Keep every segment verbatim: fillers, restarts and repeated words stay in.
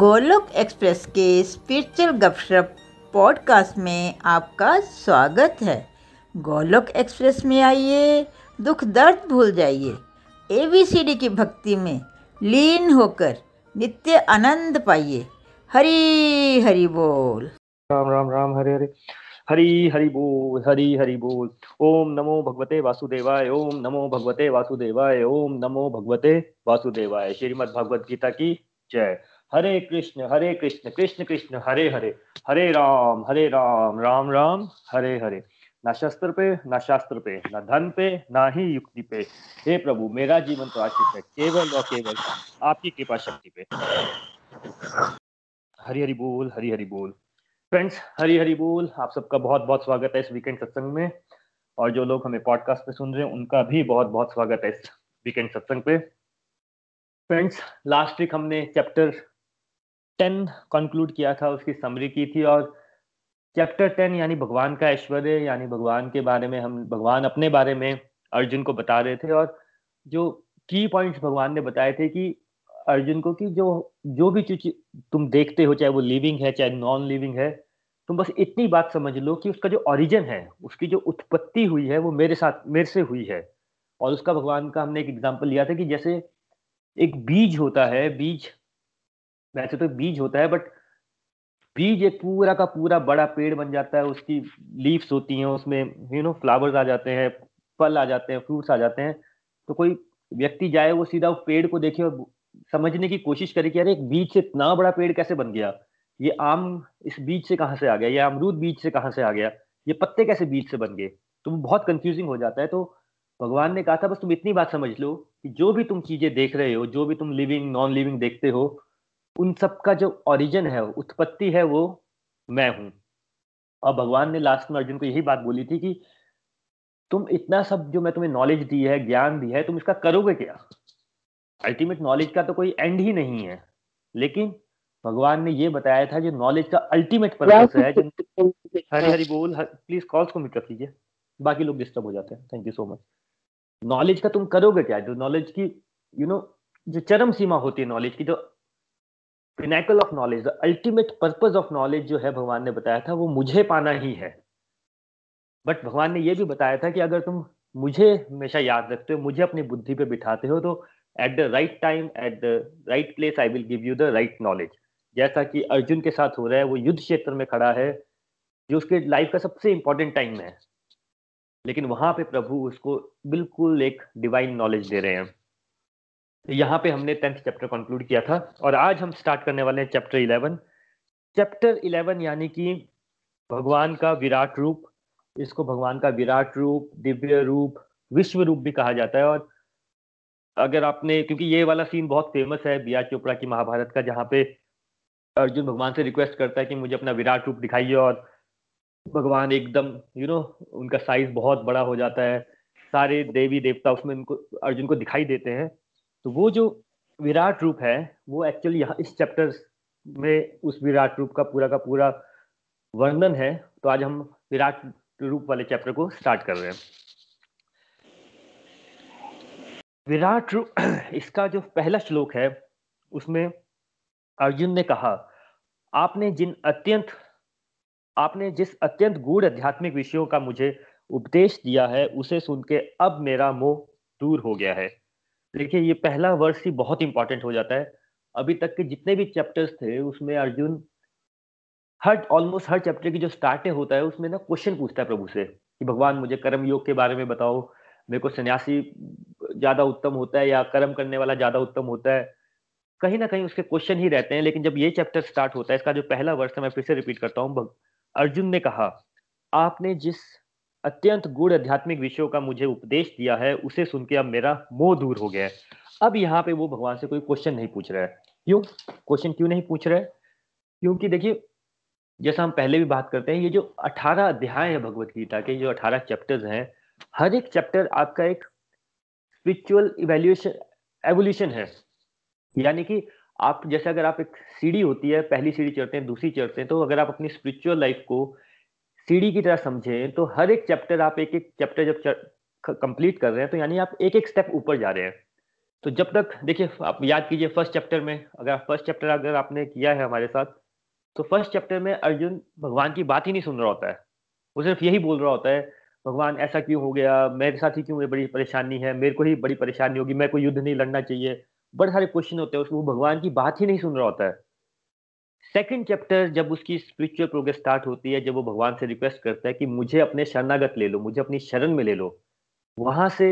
Golok express के spiritual गपशप podcast में आपका स्वागत है। गोलोक एक्सप्रेस में आइए, दुख दर्द भूल जाइए, एबीसीडी की भक्ति में लीन होकर नित्य आनंद पाइए। हरी हरि बोल। राम राम राम हरे हरे हरी हरि बोल हरी हरि बोल। ओम नमो भगवते वासुदेवाय, ओम नमो भगवते वासुदेवाय, ओम नमो भगवते वासुदेवाय। श्रीमद् भगवत गीता की जय। हरे कृष्ण हरे कृष्ण कृष्ण कृष्ण हरे हरे, हरे राम हरे राम राम राम हरे हरे। ना शस्त्र पे ना शास्त्र पे, ना धन पे ना ही युक्ति पे, हे प्रभु मेरा जीवन तो आश्रित है केवल और केवल आपकी कृपा शक्ति पे। हरि हरि बोल हरि हरि बोल। फ्रेंड्स, हरि हरि बोल। आप सबका बहुत बहुत स्वागत है इस वीकेंड सत्संग में, और जो लोग हमें पॉडकास्ट पे सुन रहे हैं उनका भी बहुत बहुत स्वागत है इस वीकेंड सत्संग पे। फ्रेंड्स, लास्ट वीक हमने चैप्टर टेन कंक्लूड किया था, उसकी समरी की थी, और चैप्टर टेन यानी भगवान का ऐश्वर्य, यानी भगवान के बारे में, हम भगवान अपने बारे में अर्जुन को बता रहे थे। और जो की पॉइंट्स भगवान ने बताए थे कि अर्जुन को कि जो जो भी चीज तुम देखते हो, चाहे वो लिविंग है चाहे नॉन लिविंग है, तुम बस इतनी बात समझ लो कि उसका जो ओरिजिन है, उसकी जो उत्पत्ति हुई है वो मेरे साथ मेरे से हुई है। और उसका भगवान का हमने एक एग्जाम्पल लिया था कि जैसे एक बीज होता है, बीज वैसे तो बीज होता है बट बीज एक पूरा का पूरा बड़ा पेड़ बन जाता है, उसकी लीव्स होती हैं, उसमें यू नो फ्लावर्स आ जाते हैं, फल आ जाते हैं, फ्रूट्स आ जाते हैं। तो कोई व्यक्ति जाए, वो सीधा उस पेड़ को देखे और समझने की कोशिश करे कि अरे एक बीज से इतना बड़ा पेड़ कैसे बन गया, ये आम इस बीज से कहाँ से आ गया, ये अमरूद बीज से कहाँ से आ गया, ये पत्ते कैसे बीज से बन गए, तो वो बहुत कंफ्यूजिंग हो जाता है। तो भगवान ने कहा था बस तुम इतनी बात समझ लो कि जो भी तुम चीजें देख रहे हो, जो भी तुम लिविंग नॉन लिविंग देखते हो, उन सब का जो ओरिजिन है, उत्पत्ति है, वो मैं हूं। और भगवान ने लास्ट में अर्जुन को यही बात बोली थी कि तुम इतना सब जो मैं तुम्हें नॉलेज दी है, ज्ञान दी है, तुम इसका करोगे क्या? अल्टीमेट नॉलेज का तो कोई एंड ही नहीं है। लेकिन भगवान ने ये बताया था जो नॉलेज का अल्टीमेट पर्पस है। हरि हरि बोल। प्लीज कॉल्स को म्यूट रख लीजिए, बाकी लोग डिस्टर्ब हो जाते हैं। Thank you so much. Knowledge का तुम करोगे क्या? जो नॉलेज की यू नो जो चरम सीमा होती है नॉलेज की, जो pinnacle of knowledge, the ultimate purpose of knowledge जो है भगवान ने बताया था वो मुझे पाना ही है। बट भगवान ने ये भी बताया था कि अगर तुम मुझे हमेशा याद रखते हो, मुझे अपनी बुद्धि पे बिठाते हो, तो at the right time at the right place I will give you the right knowledge. जैसा कि अर्जुन के साथ हो रहा है, वो युद्ध क्षेत्र में खड़ा है जो उसके लाइफ का सबसे इंपॉर्टेंट टाइम है, लेकिन वहां पे प्रभु उसको बिल्कुल एक डिवाइन नॉलेज दे रहे हैं। यहाँ पे हमने टेंथ चैप्टर कंक्लूड किया था, और आज हम स्टार्ट करने वाले हैं चैप्टर इलेवन। चैप्टर इलेवन यानी कि भगवान का विराट रूप। इसको भगवान का विराट रूप, दिव्य रूप, विश्व रूप भी कहा जाता है। और अगर आपने, क्योंकि ये वाला सीन बहुत फेमस है बिया चोपड़ा की महाभारत का, जहाँ पे अर्जुन भगवान से रिक्वेस्ट करता है कि मुझे अपना विराट रूप दिखाइए, और भगवान एकदम यू नो उनका साइज बहुत बड़ा हो जाता है, सारे देवी देवता उसमें उनको अर्जुन को दिखाई देते हैं। तो वो जो विराट रूप है वो एक्चुअली यहाँ इस चैप्टर में उस विराट रूप का पूरा का पूरा वर्णन है। तो आज हम विराट रूप वाले चैप्टर को स्टार्ट कर रहे हैं। विराट रूप, इसका जो पहला श्लोक है उसमें अर्जुन ने कहा, आपने जिन अत्यंत आपने जिस अत्यंत गूढ़ आध्यात्मिक विषयों का मुझे उपदेश दिया है उसे सुन के अब मेरा मोह दूर हो गया है। देखिए, ये पहला वर्ष ही बहुत इंपॉर्टेंट हो जाता है। अभी तक के जितने भी चैप्टर्स थे उसमें अर्जुन हर ऑलमोस्ट हर चैप्टर की जो स्टार्ट होता है उसमें ना क्वेश्चन पूछता है प्रभु से कि भगवान मुझे कर्म योग के बारे में बताओ, मेरे को सन्यासी ज्यादा उत्तम होता है या कर्म करने वाला ज्यादा उत्तम होता है। कहीं ना कहीं उसके क्वेश्चन ही रहते हैं। लेकिन जब ये चैप्टर स्टार्ट होता है, इसका जो पहला वर्ष है, मैं फिर से रिपीट करता हूँ, अर्जुन ने कहा आपने जिस अत्यंत गूढ़ आध्यात्मिक विषयों का मुझे उपदेश दिया है उसे सुन के अब मेरा मोह दूर हो गया है। अब यहाँ पे वो भगवान से कोई क्वेश्चन नहीं पूछ रहा है। क्यों क्वेश्चन क्यों नहीं पूछ रहा है? क्योंकि देखिए, जैसा हम पहले भी बात करते हैं, ये जो अठारह अध्याय है भगवत गीता के, जो अठारह चैप्टर्स हैं, हर एक चैप्टर आपका एक स्पिरिचुअल इवेल्यूशन एवोल्यूशन है। यानी कि आप जैसे, अगर आप एक सीढ़ी होती है, पहली सीढ़ी चढ़ते हैं, दूसरी चढ़ते हैं, तो अगर आप अपनी स्पिरिचुअल लाइफ को सीढ़ी की तरह समझें तो हर एक चैप्टर आप एक एक चैप्टर जब कंप्लीट कर रहे हैं तो यानी आप एक एक स्टेप ऊपर जा रहे हैं। तो जब तक देखिए, आप याद कीजिए फर्स्ट चैप्टर में, अगर फर्स्ट चैप्टर अगर आपने किया है हमारे साथ, तो फर्स्ट चैप्टर में अर्जुन भगवान की बात ही नहीं सुन रहा होता है, वो सिर्फ यही बोल रहा होता है भगवान ऐसा क्यों हो गया, मेरे साथ ही क्यों ये बड़ी परेशानी है, मेरे को ही बड़ी परेशानी होगी, मेरे को युद्ध नहीं लड़ना चाहिए, बड़े सारे क्वेश्चन होते हैं उसमें, वो भगवान की बात ही नहीं सुन रहा होता है। सेकंड चैप्टर जब उसकी स्पिरिचुअल प्रोग्रेस स्टार्ट होती है, जब वो भगवान से रिक्वेस्ट करता है कि मुझे अपने शरणागत ले लो, मुझे अपनी शरण में ले लो, वहां से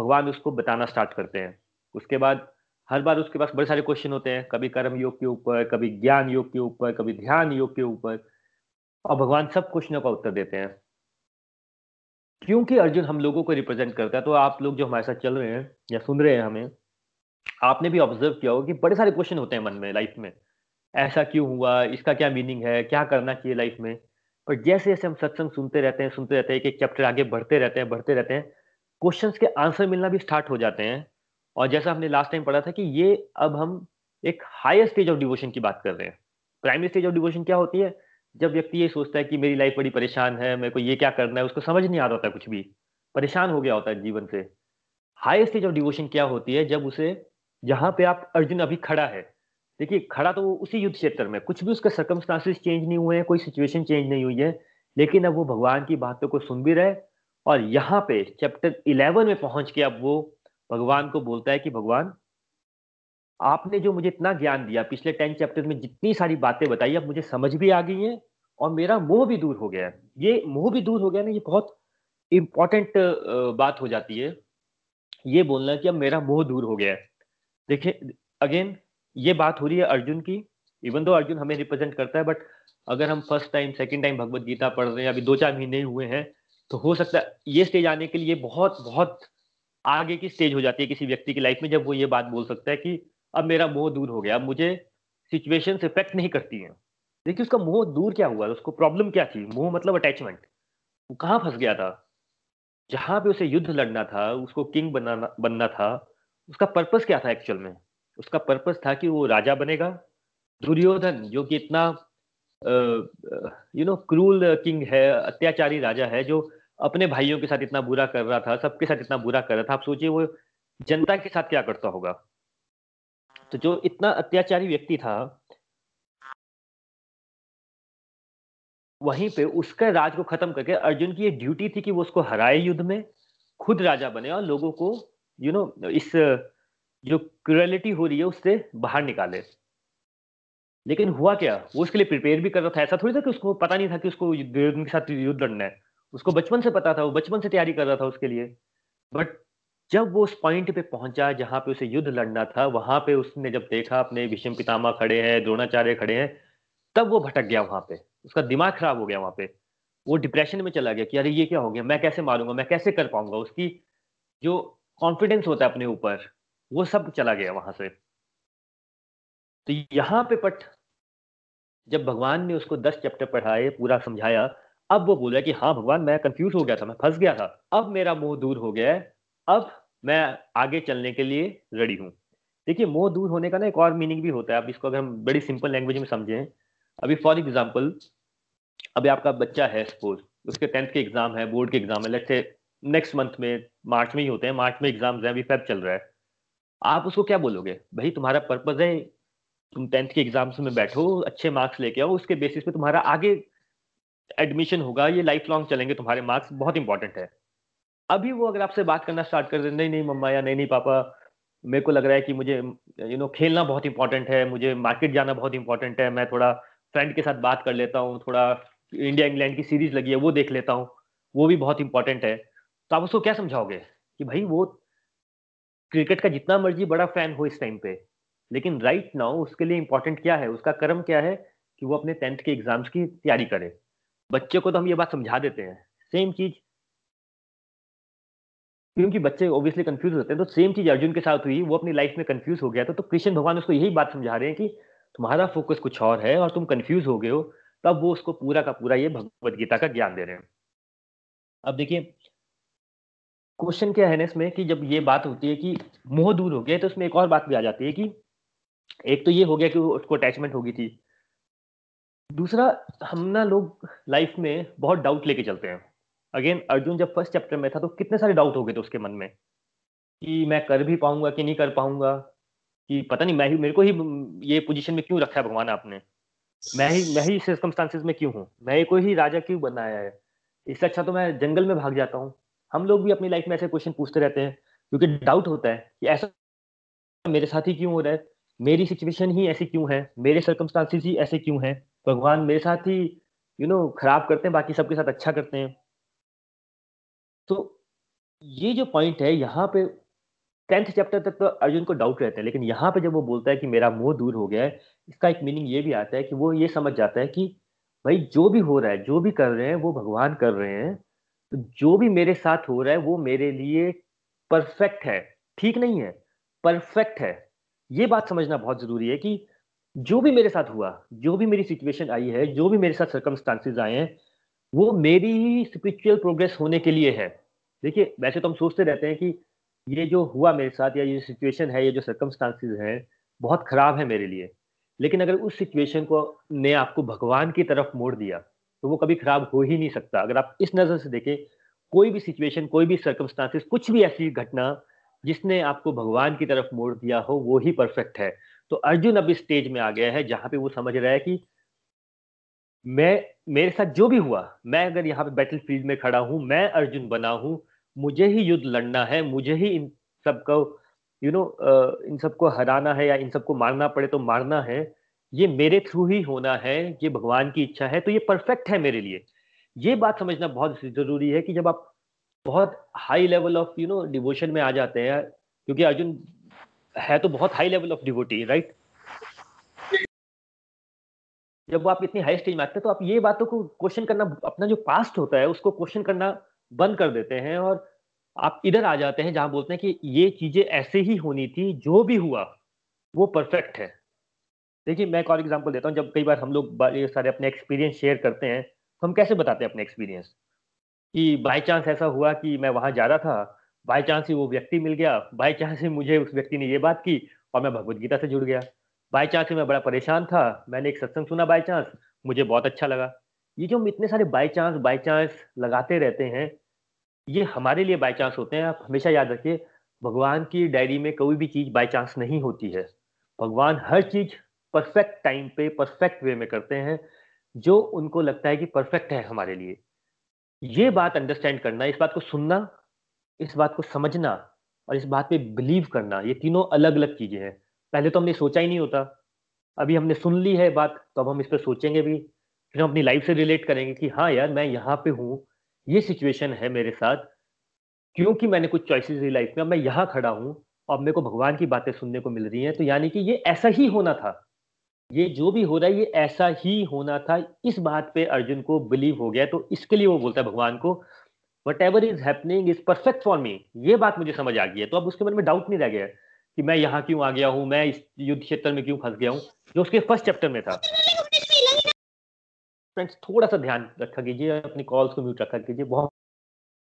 भगवान उसको बताना स्टार्ट करते हैं। उसके बाद हर बार उसके पास बड़े सारे क्वेश्चन होते हैं, कभी कर्म योग के ऊपर, कभी ज्ञान योग के ऊपर, कभी ध्यान योग के ऊपर, और भगवान सब क्वेश्चनों का उत्तर देते हैं। क्योंकि अर्जुन हम लोगों को रिप्रेजेंट करता है, तो आप लोग जो हमारे साथ चल रहे हैं या सुन रहे हैं हमें, आपने भी ऑब्जर्व किया होगा कि बड़े सारे क्वेश्चन होते हैं मन में, लाइफ में ऐसा क्यों हुआ, इसका क्या मीनिंग है, क्या करना चाहिए लाइफ में। पर जैसे जैसे हम सत्संग सुनते रहते हैं सुनते रहते हैं एक एक चैप्टर आगे बढ़ते रहते हैं बढ़ते रहते हैं क्वेश्चंस के आंसर मिलना भी स्टार्ट हो जाते हैं। और जैसा हमने लास्ट टाइम पढ़ा था कि ये अब हम एक हायर स्टेज ऑफ डिवोशन की बात कर रहे हैं। प्राइमरी स्टेज ऑफ डिवोशन क्या होती है, जब व्यक्ति ये सोचता है कि मेरी लाइफ बड़ी परेशान है, मेरे को ये क्या करना है, उसको समझ नहीं आ रहा होता, कुछ भी परेशान हो गया होता है जीवन से। हायर स्टेज ऑफ डिवोशन क्या होती है, जब उसे जहाँ पे आप अर्जुन अभी खड़ा है, देखिए खड़ा तो वो उसी युद्ध क्षेत्र में, कुछ भी उसके सर्कमस्टांसेस चेंज नहीं हुए हैं, कोई सिचुएशन चेंज नहीं हुई है, लेकिन अब वो भगवान की बातों को सुन भी रहे, और यहाँ पे चैप्टर इलेवन में पहुंच के अब वो भगवान को बोलता है कि भगवान आपने जो मुझे इतना ज्ञान दिया, पिछले टेन चैप्टर में जितनी सारी बातें बताई, अब मुझे समझ भी आ गई है और मेरा मोह भी दूर हो गया है। ये मोह भी दूर हो गया ना, ये बहुत इम्पोर्टेंट बात हो जाती है, ये बोलना कि अब मेरा मोह दूर हो गया है। देखिए अगेन ये बात हो रही है अर्जुन की, इवन दो अर्जुन हमें रिप्रेजेंट करता है, बट अगर हम first time second time Bhagavad Gita पढ़ रहे हैं, अभी दो चार महीने हुए हैं, तो हो सकता है ये स्टेज आने के लिए बहुत बहुत आगे की स्टेज हो जाती है किसी व्यक्ति की लाइफ में, जब वो ये बात बोल सकता है कि अब मेरा मोह दूर हो गया, अब मुझे सिचुएशन इफेक्ट नहीं करती है। देखिए उसका मोह दूर क्या हुआ, उसको प्रॉब्लम क्या थी, मोह मतलब अटैचमेंट, वो कहाँ फंस गया था, जहाँ पे उसे युद्ध लड़ना था, उसको किंग बनाना बनना था, उसका पर्पस क्या था एक्चुअल में, उसका पर्पस था कि वो राजा बनेगा। दुर्योधन जो कि इतना यू नो क्रूल किंग है, अत्याचारी राजा है, जो अपने भाइयों के साथ इतना बुरा कर रहा था, सबके साथ इतना बुरा कर रहा था, आप सोचिए वो जनता के साथ क्या करता होगा। तो जो इतना अत्याचारी व्यक्ति था, वहीं पे उसका राज को खत्म करके अर्जुन की ये ड्यूटी थी कि वो उसको हराए युद्ध में, खुद राजा बने और लोगों को यू नो इस जो क्रूरलिटी हो रही है उससे बाहर निकाले। लेकिन हुआ क्या, वो उसके लिए प्रिपेयर भी कर रहा था, ऐसा थोड़ी था कि उसको पता नहीं था कि उसको दुर्योधन के साथ युद्ध लड़ना है, उसको बचपन से पता था, वो बचपन से तैयारी कर रहा था उसके लिए। बट जब वो उस पॉइंट पे पहुंचा जहाँ पे उसे युद्ध लड़ना था, वहां पे उसने जब देखा अपने भीष्म पितामह खड़े हैं, द्रोणाचार्य खड़े हैं, तब वो भटक गया वहां पे, उसका दिमाग खराब हो गया वहां पे, वो डिप्रेशन में चला गया कि अरे ये क्या हो गया, मैं कैसे मारूंगा, मैं कैसे कर पाऊंगा, उसकी जो कॉन्फिडेंस होता है अपने ऊपर वो सब चला गया वहां से। तो यहाँ पे पट जब भगवान ने उसको दस चैप्टर पढ़ाए, पूरा समझाया, अब वो बोला कि हाँ भगवान मैं कंफ्यूज हो गया था, मैं फंस गया था, अब मेरा मोह दूर हो गया है, अब मैं आगे चलने के लिए रेडी हूँ। देखिए मोह दूर होने का ना एक और मीनिंग भी होता है, अब इसको अगर हम बड़ी सिंपल लैंग्वेज में समझें, अभी फॉर एग्जाम्पल अभी आपका बच्चा है, सपोज उसके टेंथ के एग्जाम है, बोर्ड के एग्जाम है, लेट्स से नेक्स्ट मंथ में, मार्च में ही होते हैं, मार्च में एग्जाम्स हैं, अभी फेब चल रहा है, आप उसको क्या बोलोगे, भाई तुम्हारा पर्पस है तुम टेंथ के एग्जाम्स में बैठो, अच्छे मार्क्स लेके आओ, उसके बेसिस पे तुम्हारा आगे एडमिशन होगा, ये लाइफ लॉन्ग चलेंगे तुम्हारे मार्क्स, बहुत इंपॉर्टेंट है। अभी वो अगर आपसे बात करना स्टार्ट कर दे, नहीं नहीं मम्मा या नहीं नहीं पापा मेरे को लग रहा है कि मुझे यू नो खेलना बहुत इंपॉर्टेंट है, मुझे मार्केट जाना बहुत इंपॉर्टेंट है, मैं थोड़ा फ्रेंड के साथ बात कर लेता हूँ, थोड़ा इंडिया इंग्लैंड की सीरीज लगी है वो देख लेता हूँ, वो भी बहुत इंपॉर्टेंट है। तो आप उसको क्या समझाओगे कि भाई वो क्रिकेट का जितना मर्जी बड़ा फैन हो इस टाइम पे, लेकिन राइट नाउ उसके लिए इंपॉर्टेंट क्या है, उसका कर्म क्या है कि वो अपने टेंथ के एग्जाम्स की तैयारी करे। बच्चे को तो हम ये बात समझा देते हैं, सेम चीज क्योंकि बच्चे ऑब्वियसली कंफ्यूज होते हैं, तो सेम चीज अर्जुन के साथ हुई, वो अपनी लाइफ में कंफ्यूज हो गया था, तो कृष्ण भगवान उसको यही बात समझा रहे हैं कि तुम्हारा फोकस कुछ और है और तुम कंफ्यूज हो गए हो, तब वो उसको पूरा का पूरा ये भगवत गीता का ज्ञान दे रहे हैं। अब देखिए क्वेश्चन क्या है ना इसमें, कि जब ये बात होती है कि मोह दूर हो गया, तो इसमें एक और बात भी आ जाती है कि एक तो ये हो गया कि उसको अटैचमेंट हो गई थी, दूसरा हम ना लोग लाइफ में बहुत डाउट लेके चलते हैं। अगेन अर्जुन जब फर्स्ट चैप्टर में था तो कितने सारे डाउट हो गए थे उसके मन में कि मैं कर भी पाऊंगा कि नहीं कर पाऊंगा, कि पता नहीं मैं ही, मेरे को ही ये पोजीशन में क्यों रखा है भगवान आपने, मैं ही मैं ही इस सर्कमस्टांसेस में क्यों हूँ, मैं को ही राजा क्यों बनाया है, इससे अच्छा तो मैं जंगल में भाग जाता हूँ। हम लोग भी अपनी लाइफ में ऐसे क्वेश्चन पूछते रहते हैं क्योंकि डाउट होता है कि ऐसा मेरे साथ ही क्यों हो रहा है, मेरी सिचुएशन ही ऐसी क्यों है, मेरे सर्कमस्टांसेस ही ऐसे क्यों है, भगवान मेरे साथ ही यू नो खराब करते हैं, बाकी सबके साथ अच्छा करते हैं। तो ये जो पॉइंट है यहाँ पे टेंथ चैप्टर तक तो अर्जुन को डाउट रहता है, लेकिन यहाँ पे जब वो बोलता है कि मेरा मोह दूर हो गया है, इसका एक मीनिंग ये भी आता है कि वो ये समझ जाता है कि भाई जो भी हो रहा है, जो भी कर रहे हैं वो भगवान कर रहे हैं, तो जो भी मेरे साथ हो रहा है वो मेरे लिए परफेक्ट है, ठीक नहीं है, परफेक्ट है। ये बात समझना बहुत जरूरी है कि जो भी मेरे साथ हुआ, जो भी मेरी सिचुएशन आई है, जो भी मेरे साथ सर्कमस्टांसेस आए हैं, वो मेरी ही स्पिरिचुअल प्रोग्रेस होने के लिए है। देखिए वैसे तो हम सोचते रहते हैं कि ये जो हुआ मेरे साथ या ये सिचुएशन है, ये जो सर्कमस्टांसेस हैं बहुत ख़राब है मेरे लिए, लेकिन अगर उस सिचुएशन को ने आपको भगवान की तरफ मोड़ दिया तो वो कभी ख़राब हो ही नहीं सकता। अगर आप इस नज़र से देखें कोई भी सिचुएशन, कोई भी सर्कमस्टांसेस, कुछ भी ऐसी घटना जिसने आपको भगवान की तरफ मोड़ दिया हो वो ही परफेक्ट है। तो अर्जुन अब इस स्टेज में आ गया है जहाँ पे वो समझ रहा है कि मैं, मेरे साथ जो भी हुआ, मैं अगर यहाँ पे बैटल फील्ड में खड़ा हूँ, मैं अर्जुन बना हूँ, मुझे ही युद्ध लड़ना है, मुझे ही इन सबको यू नो इन सबको हराना है, या इन सबको मारना पड़े तो मारना है, ये मेरे थ्रू ही होना है, ये भगवान की इच्छा है, तो ये परफेक्ट है मेरे लिए। ये बात समझना बहुत जरूरी है कि जब आप बहुत high level of you know devotion में आ जाते हैं, क्योंकि अर्जुन है तो बहुत high level of devotee, right, जब आप इतनी हाई स्टेज में आते हैं तो आप ये बातों को क्वेश्चन करना, अपना जो पास्ट होता है उसको क्वेश्चन करना बंद कर देते हैं, और आप इधर आ जाते हैं जहां बोलते हैं कि ये चीजें ऐसे ही होनी थी, जो भी हुआ वो परफेक्ट है। देखिए मैं एक और एग्जांपल देता हूं, जब कई बार हम लोग ये सारे अपने एक्सपीरियंस शेयर करते हैं तो हम कैसे बताते हैं अपने एक्सपीरियंस कि बाय चांस ऐसा हुआ कि मैं वहां जा रहा था, बाय चांस ही वो व्यक्ति मिल गया, बाय चांस ही मुझे उस व्यक्ति ने ये बात की और मैं भगवत गीता से जुड़ गया, बाय चांस ही मैं बड़ा परेशान था, मैंने एक सत्संग सुना बाय चांस, मुझे बहुत अच्छा लगा। ये जो हम इतने सारे बाय चांस बाय चांस लगाते रहते हैं ये हमारे लिए बाय चांस होते हैं। आप हमेशा याद रखिए भगवान की डायरी में कोई भी चीज़ बाय चांस नहीं होती है, भगवान हर चीज़ परफेक्ट टाइम पे परफेक्ट वे में करते हैं जो उनको लगता है कि परफेक्ट है हमारे लिए। ये बात अंडरस्टैंड करना, इस बात को सुनना, इस बात को समझना और इस बात पे बिलीव करना, ये तीनों अलग अलग चीज़ें हैं। पहले तो हमने सोचा ही नहीं होता, अभी हमने सुन ली है बात तो अब हम इस पर सोचेंगे भी, फिर हम अपनी लाइफ से रिलेट करेंगे कि हाँ यार मैं यहाँ पे हूँ, ये सिचुएशन है मेरे साथ क्योंकि मैंने कुछ चॉइसेस ली लाइफ में, अब मैं यहाँ खड़ा हूँ और मेरे को भगवान की बातें सुनने को मिल रही हैं, तो यानी कि ये ऐसा ही होना था, ये जो भी हो रहा है ये ऐसा ही होना था। इस बात पे अर्जुन को बिलीव हो गया, तो इसके लिए वो बोलता है भगवान को whatever is happening is perfect for me, ये बात मुझे समझ आ गई है। तो अब उसके मन में डाउट नहीं रह गया कि मैं यहाँ क्यों आ गया हूँ, मैं इस युद्ध क्षेत्र में क्यों फंस गया हूँ जो उसके फर्स्ट चैप्टर में था। फ्रेंड्स थोड़ा सा ध्यान रखा कीजिए, अपनी कॉल्स को म्यूट रखा कीजिए, बहुत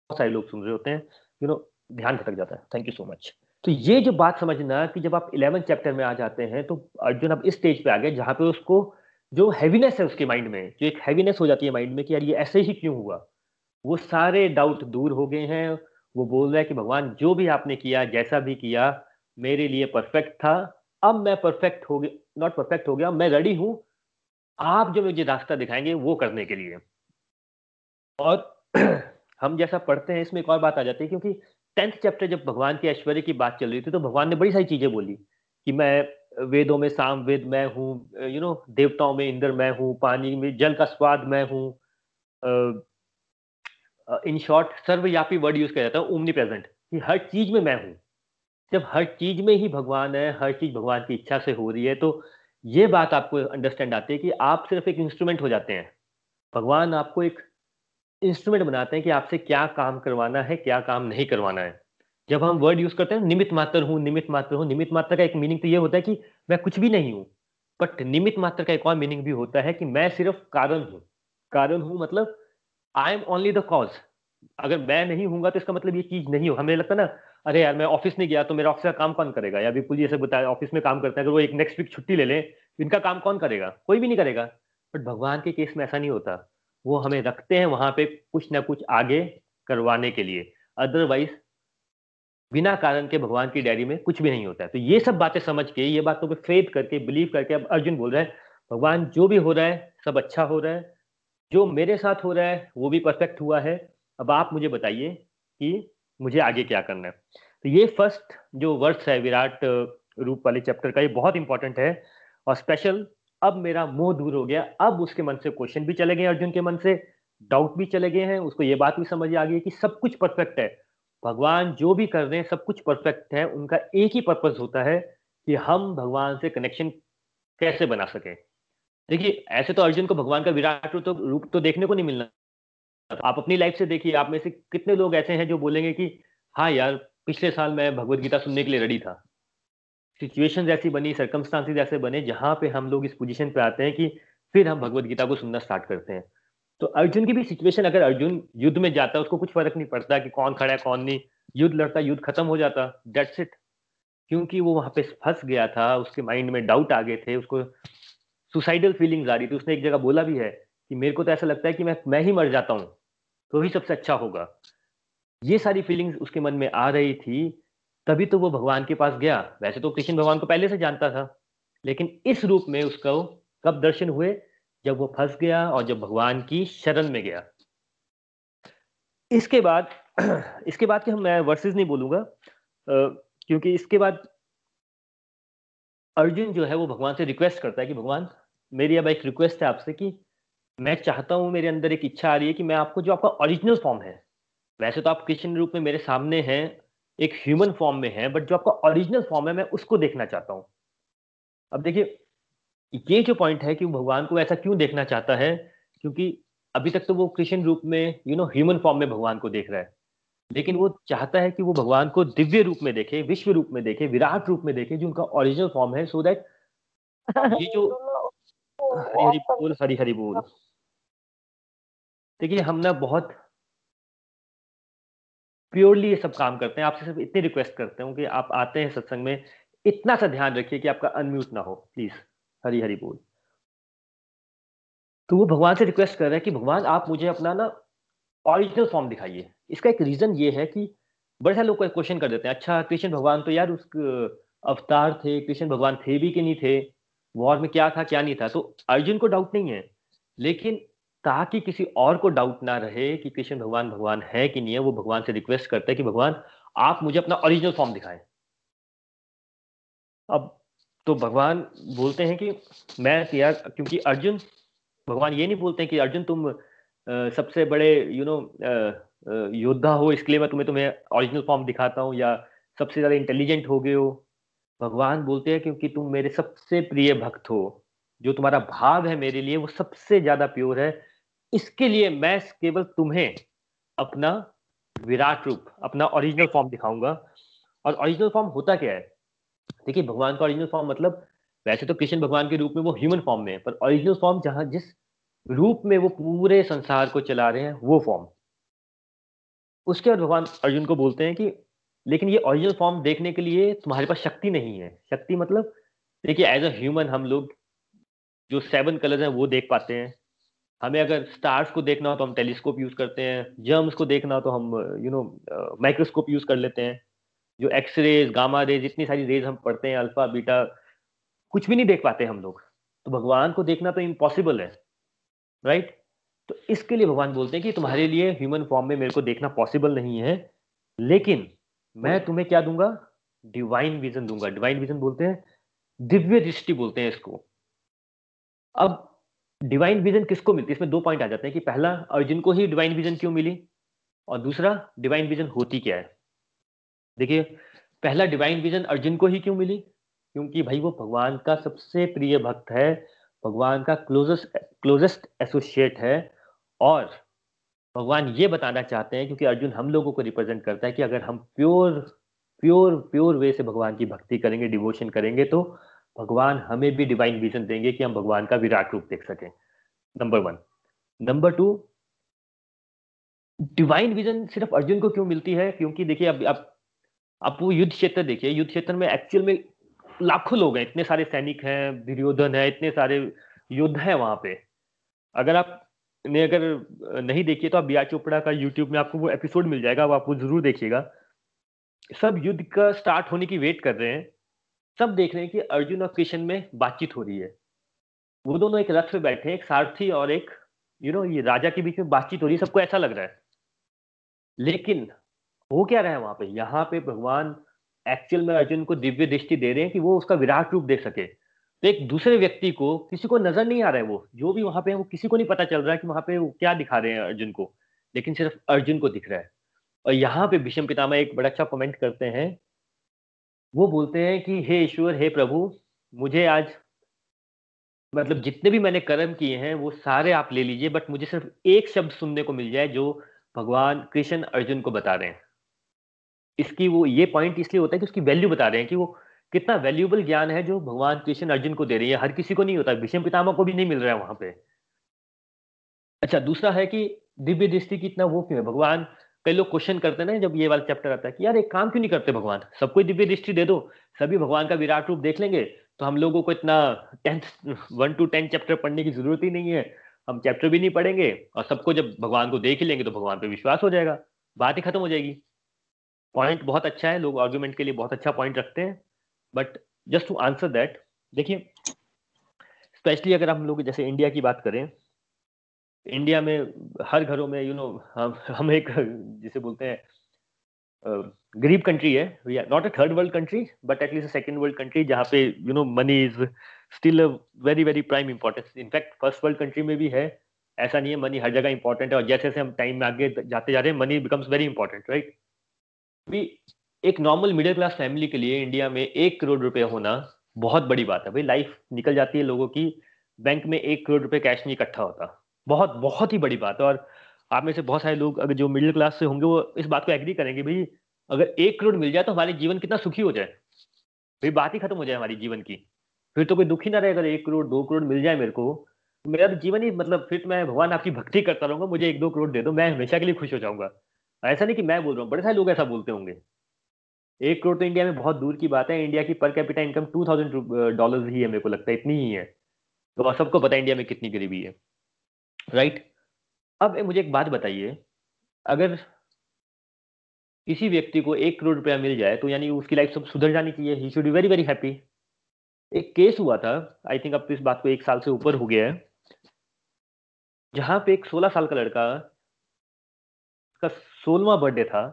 बहुत सारे लोग सुन रहे होते हैं, यू नो ध्यान भटक जाता है। Thank you so much. तो ये जो बात समझना कि जब आप इलेवेंथ चैप्टर में आ जाते हैं तो अर्जुन अब इस स्टेज पे आ गए जहाँ पे उसको जो हैवीनेस है उसके माइंड में, जो एक हैवीनेस हो जाती है माइंड में कि यार ये ऐसे ही क्यों हुआ, वो सारे डाउट दूर हो गए हैं। वो बोल रहा है कि भगवान जो भी आपने किया, जैसा भी किया, मेरे लिए परफेक्ट था, अब मैं परफेक्ट हो गया, नॉट परफेक्ट हो गया, मैं रेडी हूँ आप जो मुझे रास्ता दिखाएंगे वो करने के लिए। और हम जैसा पढ़ते हैं इसमें एक और बात आ जाती है, क्योंकि टेंथ चैप्टर जब भगवान के ऐश्वर्य की बात चल रही थी तो भगवान ने बड़ी सारी चीजें बोली कि मैं वेदों में साम वेद मैं हूँ, यू नो देवताओं में इंद्र मैं हूँ, पानी में जल का स्वाद मैं हूँ, इन शॉर्ट सर्वव्यापी वर्ड यूज किया जाता है ओमनी प्रेजेंट, कि हर चीज में मैं हूँ। जब हर चीज में ही भगवान है, हर चीज भगवान की इच्छा से हो रही है, तो ये बात आपको अंडरस्टैंड आती है कि आप सिर्फ एक इंस्ट्रूमेंट हो जाते हैं, भगवान आपको एक इंस्ट्रूमेंट बनाते हैं कि आपसे क्या काम करवाना है, क्या काम नहीं करवाना है। जब हम वर्ड यूज करते हैं निमित्त मात्र हूँ, निमित्त मात्र हूँ, निमित्त मात्र का एक मीनिंग तो ये होता है कि मैं कुछ भी नहीं हूँ, बट निमित्त मात्र का एक और मीनिंग भी होता है कि मैं सिर्फ कारण हूँ। कारण हूँ मतलब I am only the cause, अगर मैं नहीं हूँगा तो इसका मतलब ये चीज नहीं हो। हमें लगता है ना, अरे यार मैं ऑफिस नहीं गया तो मेरा ऑफिस का काम कौन करेगा, या बिल्कुल जैसे बताया ऑफिस में काम करते हैं अगर वो एक नेक्स्ट वीक छुट्टी ले लें इनका काम कौन करेगा, कोई भी नहीं करेगा। बट भगवान के केस में ऐसा नहीं होता, वो हमें रखते हैं वहां पे कुछ ना कुछ आगे करवाने के लिए, अदरवाइज बिना कारण के भगवान की डायरी में कुछ भी नहीं होता है। तो ये सब बातें समझ के, ये बातों पे फेथ करके, बिलीव करके अब अर्जुन बोल रहा है भगवान जो भी हो रहा है सब अच्छा हो रहा है, जो मेरे साथ हो रहा है वो भी परफेक्ट हुआ है, अब आप मुझे बताइए कि मुझे आगे क्या करना है। तो ये फर्स्ट जो वर्ड्स है विराट रूप वाले चैप्टर का, ये बहुत इंपॉर्टेंट है और स्पेशल। अब मेरा मोह दूर हो गया, अब उसके मन से क्वेश्चन भी चले गए, अर्जुन के मन से डाउट भी चले गए हैं, उसको ये बात भी समझ आ गई कि सब कुछ परफेक्ट है, भगवान जो भी कर रहे हैं सब कुछ परफेक्ट है, उनका एक ही पर्पस होता है कि हम भगवान से कनेक्शन कैसे बना सकें। देखिए ऐसे तो अर्जुन को भगवान का विराट रूप तो रूप तो देखने को नहीं मिलना। आप अपनी लाइफ से देखिए, आप में से कितने लोग ऐसे हैं जो बोलेंगे कि हाँ यार पिछले साल मैं भगवत गीता सुनने के लिए रेडी था, सिचुएशंस ऐसी बनी, सर्कमस्टांसेस ऐसे बने जहाँ पे हम लोग इस पोजीशन पे आते हैं कि फिर हम भगवत गीता को सुनना स्टार्ट करते हैं। तो अर्जुन की भी सिचुएशन, अगर अर्जुन युद्ध में जाता उसको कुछ फर्क नहीं पड़ता कि कौन खड़ा है कौन नहीं, युद्ध लड़ता युद्ध खत्म हो जाता, दैट्स इट, क्योंकि वो वहां पे फंस गया था, उसके माइंड में डाउट आ गए थे, उसको सुसाइडल फीलिंग्स आ रही थी। उसने एक जगह बोला भी है कि मेरे को तो ऐसा लगता है कि मैं मैं ही मर जाता हूँ तो ही सबसे अच्छा होगा। ये सारी फीलिंग्स उसके मन में आ रही थी, तभी तो वो भगवान के पास गया। वैसे तो कृष्ण भगवान को पहले से जानता था, लेकिन इस रूप में उसको कब दर्शन हुए, जब वो फंस गया और जब भगवान की शरण में गया। इसके बाद इसके बाद के हम मैं वर्सेस नहीं बोलूंगा, क्योंकि इसके बाद अर्जुन जो है वो भगवान से रिक्वेस्ट करता है कि भगवान मेरी अब एक रिक्वेस्ट है आपसे कि मैं चाहता हूँ, मेरे अंदर एक इच्छा आ रही है कि मैं आपको जो आपका ओरिजिनल फॉर्म है, वैसे तो आप कृष्ण रूप में मेरे सामने हैं, एक ह्यूमन फॉर्म में है, बट जो आपका ओरिजिनल फॉर्म है मैं उसको देखना चाहता हूँ। अब देखिए ये जो पॉइंट है कि वो भगवान को ऐसा क्यों देखना चाहता है, क्योंकि अभी तक तो वो कृष्ण रूप में यू नो ह्यूमन फॉर्म में भगवान को देख रहा है, लेकिन वो चाहता है कि वो भगवान को दिव्य रूप में देखे, विश्व रूप में देखे, विराट रूप में देखे, जो उनका ओरिजिनल फॉर्म है। सो दैट ये जो हरी हरी बोल, हरी हरी बोल। देखिए हम ना बहुत प्योरली ये सब काम करते हैं। आपसे सिर्फ इतनी रिक्वेस्ट करते हूँ कि आप आते हैं सत्संग में, इतना सा ध्यान रखिए कि आपका अनम्यूट ना हो, प्लीज। हरी हरी बोल। तो वो भगवान से रिक्वेस्ट कर रहे हैं कि भगवान आप मुझे अपना ना ओरिजिनल फॉर्म दिखाइए। इसका एक रीजन ये है कि बड़े सारे लोग क्वेश्चन कर देते हैं, अच्छा कृष्ण भगवान तो यार उस अवतार थे, कृष्ण भगवान थे भी कि नहीं थे, वॉर में क्या था क्या नहीं था। तो अर्जुन को डाउट नहीं है, लेकिन ताकि किसी और को डाउट ना रहे कि कृष्ण भगवान भगवान है कि नहीं है, वो भगवान से रिक्वेस्ट करते हैं कि भगवान आप मुझे अपना ओरिजिनल फॉर्म दिखाएं। अब तो भगवान बोलते हैं कि मैं यार, क्योंकि अर्जुन, भगवान ये नहीं बोलते हैं कि अर्जुन तुम आ, सबसे बड़े यू नो योद्धा हो, इसके लिए मैं तुम्हें तुम्हें ओरिजिनल फॉर्म दिखाता हूँ, या सबसे ज़्यादा इंटेलिजेंट हो गए हो। भगवान बोलते हैं क्योंकि तुम मेरे सबसे प्रिय भक्त हो, जो तुम्हारा भाव है मेरे लिए वो सबसे ज़्यादा प्योर है, इसके लिए मैं केवल तुम्हें अपना विराट रूप, अपना ओरिजिनल फॉर्म दिखाऊंगा। और ओरिजिनल फॉर्म होता क्या है? देखिए भगवान का ओरिजिनल फॉर्म मतलब, वैसे तो कृष्ण भगवान के रूप में वो ह्यूमन फॉर्म में है, पर ओरिजिनल फॉर्म जहाँ जिस रूप में वो पूरे संसार को चला रहे हैं वो फॉर्म। उसके बाद भगवान अर्जुन को बोलते हैं कि लेकिन ये ओरिजिनल फॉर्म देखने के लिए तुम्हारे पास शक्ति नहीं है। शक्ति मतलब देखिए एज अ ह्यूमन हम लोग जो सेवन कलर्स हैं वो देख पाते हैं, हमें अगर स्टार्स को देखना हो तो हम टेलीस्कोप यूज़ करते हैं, जर्म्स को देखना हो तो हम यू नो माइक्रोस्कोप यूज़ कर लेते हैं, जो एक्सरेज, गामा रेज, इतनी सारी रेज हम पढ़ते हैं, अल्फा बीटा, कुछ भी नहीं देख पाते हम लोग। तो भगवान को देखना तो इम्पॉसिबल है, राइट। तो इसके लिए भगवान बोलते हैं कि तुम्हारे लिए ह्यूमन फॉर्म में मेरे को देखना पॉसिबल नहीं है, लेकिन मैं तुम्हें क्या दूंगा? डिवाइन विजन दूंगा। डिवाइन विजन बोलते हैं, दिव्य दृष्टि बोलते हैं इसको। अब डिवाइन विजन किसको मिलती है? इसमें दो पॉइंट आ जाते हैं कि पहला, अर्जुन को ही डिवाइन विजन क्यों मिली, और दूसरा, डिवाइन विजन होती क्या है। देखिए पहला, डिवाइन विजन अर्जुन को ही क्यों मिली? क्योंकि भाई वो भगवान का सबसे प्रिय भक्त है, भगवान का क्लोजेस्ट क्लोजेस्ट एसोसिएट है, और भगवान ये बताना चाहते हैं, क्योंकि अर्जुन हम लोगों को रिप्रेजेंट करता है, कि अगर हम प्योर प्योर प्योर वे से भगवान की भक्ति करेंगे, डिवोशन करेंगे, तो भगवान हमें भी डिवाइन विजन देंगे कि हम भगवान का विराट रूप देख सकें। Number one. Number two, divine vision सिर्फ अर्जुन को क्यों मिलती है? क्योंकि देखिए अब आप आप वो युद्ध क्षेत्र देखिए, युद्ध क्षेत्र में एक्चुअल में लाखों लोग हैं, इतने सारे सैनिक हैं, दुर्योधन है, इतने सारे युद्ध हैं वहां पे। अगर आप ने अगर नहीं देखिए तो आप बिया चोपड़ा का यूट्यूब में आपको वो एपिसोड मिल जाएगा, वो आपको जरूर देखिएगा। सब युद्ध का स्टार्ट होने की वेट कर रहे हैं, सब देख रहे हैं कि अर्जुन और कृष्ण में बातचीत हो रही है। वो दोनों एक रथ पे बैठे हैं, एक सारथी और एक यू नो ये राजा के बीच में बातचीत हो रही है, सबको ऐसा लग रहा है। लेकिन हो क्या रहा है वहां पे? यहाँ पे भगवान एक्चुअल में अर्जुन को दिव्य दृष्टि दे रहे हैं कि वो उसका विराट रूप देख सके। तो एक दूसरे व्यक्ति को, किसी को नजर नहीं आ रहा है, वो जो भी वहां पे है वो किसी को नहीं पता चल रहा है कि वहां पे वो क्या दिखा रहे हैं अर्जुन को, लेकिन सिर्फ अर्जुन को दिख रहा है। और यहाँ पे भीष्म पितामह एक बड़ा अच्छा कमेंट करते हैं, वो बोलते हैं कि हे ईश्वर, हे प्रभु, मुझे आज मतलब जितने भी मैंने कर्म किए हैं वो सारे आप ले लीजिए, बट मुझे सिर्फ एक शब्द सुनने को मिल जाए जो भगवान कृष्ण अर्जुन को बता रहे हैं। इसकी वो ये पॉइंट इसलिए होता है कि उसकी वैल्यू बता रहे हैं कि वो कितना वैल्यूएबल ज्ञान है जो भगवान कृष्ण अर्जुन को दे रही है। हर किसी को नहीं होता, भीष्म पितामह को भी नहीं मिल रहा है वहां पे। अच्छा, दूसरा है कि दिव्य दृष्टि की इतना वो क्यों है भगवान? कई लोग क्वेश्चन करते हैं ना जब ये वाला चैप्टर आता है कि यार एक काम क्यों नहीं करते भगवान, सबको दिव्य दृष्टि दे दो, सभी भगवान का विराट रूप देख लेंगे, तो हम लोगों को इतना tenth one to ten chapter पढ़ने की जरूरत ही नहीं है, हम चैप्टर भी नहीं पढ़ेंगे और सबको जब भगवान को देख ही लेंगे तो भगवान पे विश्वास हो जाएगा, बात ही खत्म हो जाएगी। पॉइंट बहुत अच्छा है, लोग आर्ग्यूमेंट के लिए बहुत अच्छा पॉइंट रखते हैं, but just to answer that, देखिए स्पेशली अगर हम लोग जैसे इंडिया की बात करें, इंडिया में हर घरों में यू नो हम हम एक जिसे बोलते हैं गरीब कंट्री है, we are not a third world country but at least a second world country, जहाँ पे you know money is still a very very prime importance. In fact first world country में भी है, ऐसा नहीं है, मनी हर जगह इंपॉर्टेंट है और जैसे जैसे हम टाइम में आगे जाते जा रहे हैं money becomes very important, right? भी एक नॉर्मल मिडिल क्लास फैमिली के लिए इंडिया में एक करोड़ रुपए होना बहुत बड़ी बात है भाई, लाइफ निकल जाती है लोगों की, बैंक में एक करोड़ रुपए कैश नहीं इकट्ठा होता, बहुत बहुत ही बड़ी बात है। और आप में से बहुत सारे लोग अगर जो मिडिल क्लास से होंगे वो इस बात को एग्री करेंगे, भाई अगर एक करोड़ मिल जाए तो हमारे जीवन कितना सुखी हो जाए, भाई बात ही खत्म हो जाए हमारी जीवन की, फिर तो कोई दुखी ना रहे। अगर एक करोड़ दो करोड़ मिल जाए मेरे को, मेरा तो जीवन ही मतलब फिर मैं भगवान आपकी भक्ति करता रहूंगा, मुझे एक दो करोड़ दे दो, मैं हमेशा के लिए खुश हो जाऊंगा। ऐसा नहीं कि मैं बोल रहा हूँ, बड़े सारे लोग ऐसा बोलते होंगे। एक करोड़ तो इंडिया में बहुत दूर की बात है, इंडिया की per capita income two thousand dollar ही है मेरे को लगता है, इतनी ही है, तो सबको पता है इंडिया में कितनी गरीबी है, राइट? अब मुझे एक बात बताइए, अगर किसी व्यक्ति को एक करोड़ रुपया मिल जाए तो यानी उसकी लाइफ सब सुधर जानी चाहिए, he should be very very happy. एक केस हुआ था, आई थिंक अब तो इस बात को एक साल से ऊपर हो गया है, जहाँ पे एक सोलह साल का लड़का का सोलहवां बर्थडे था,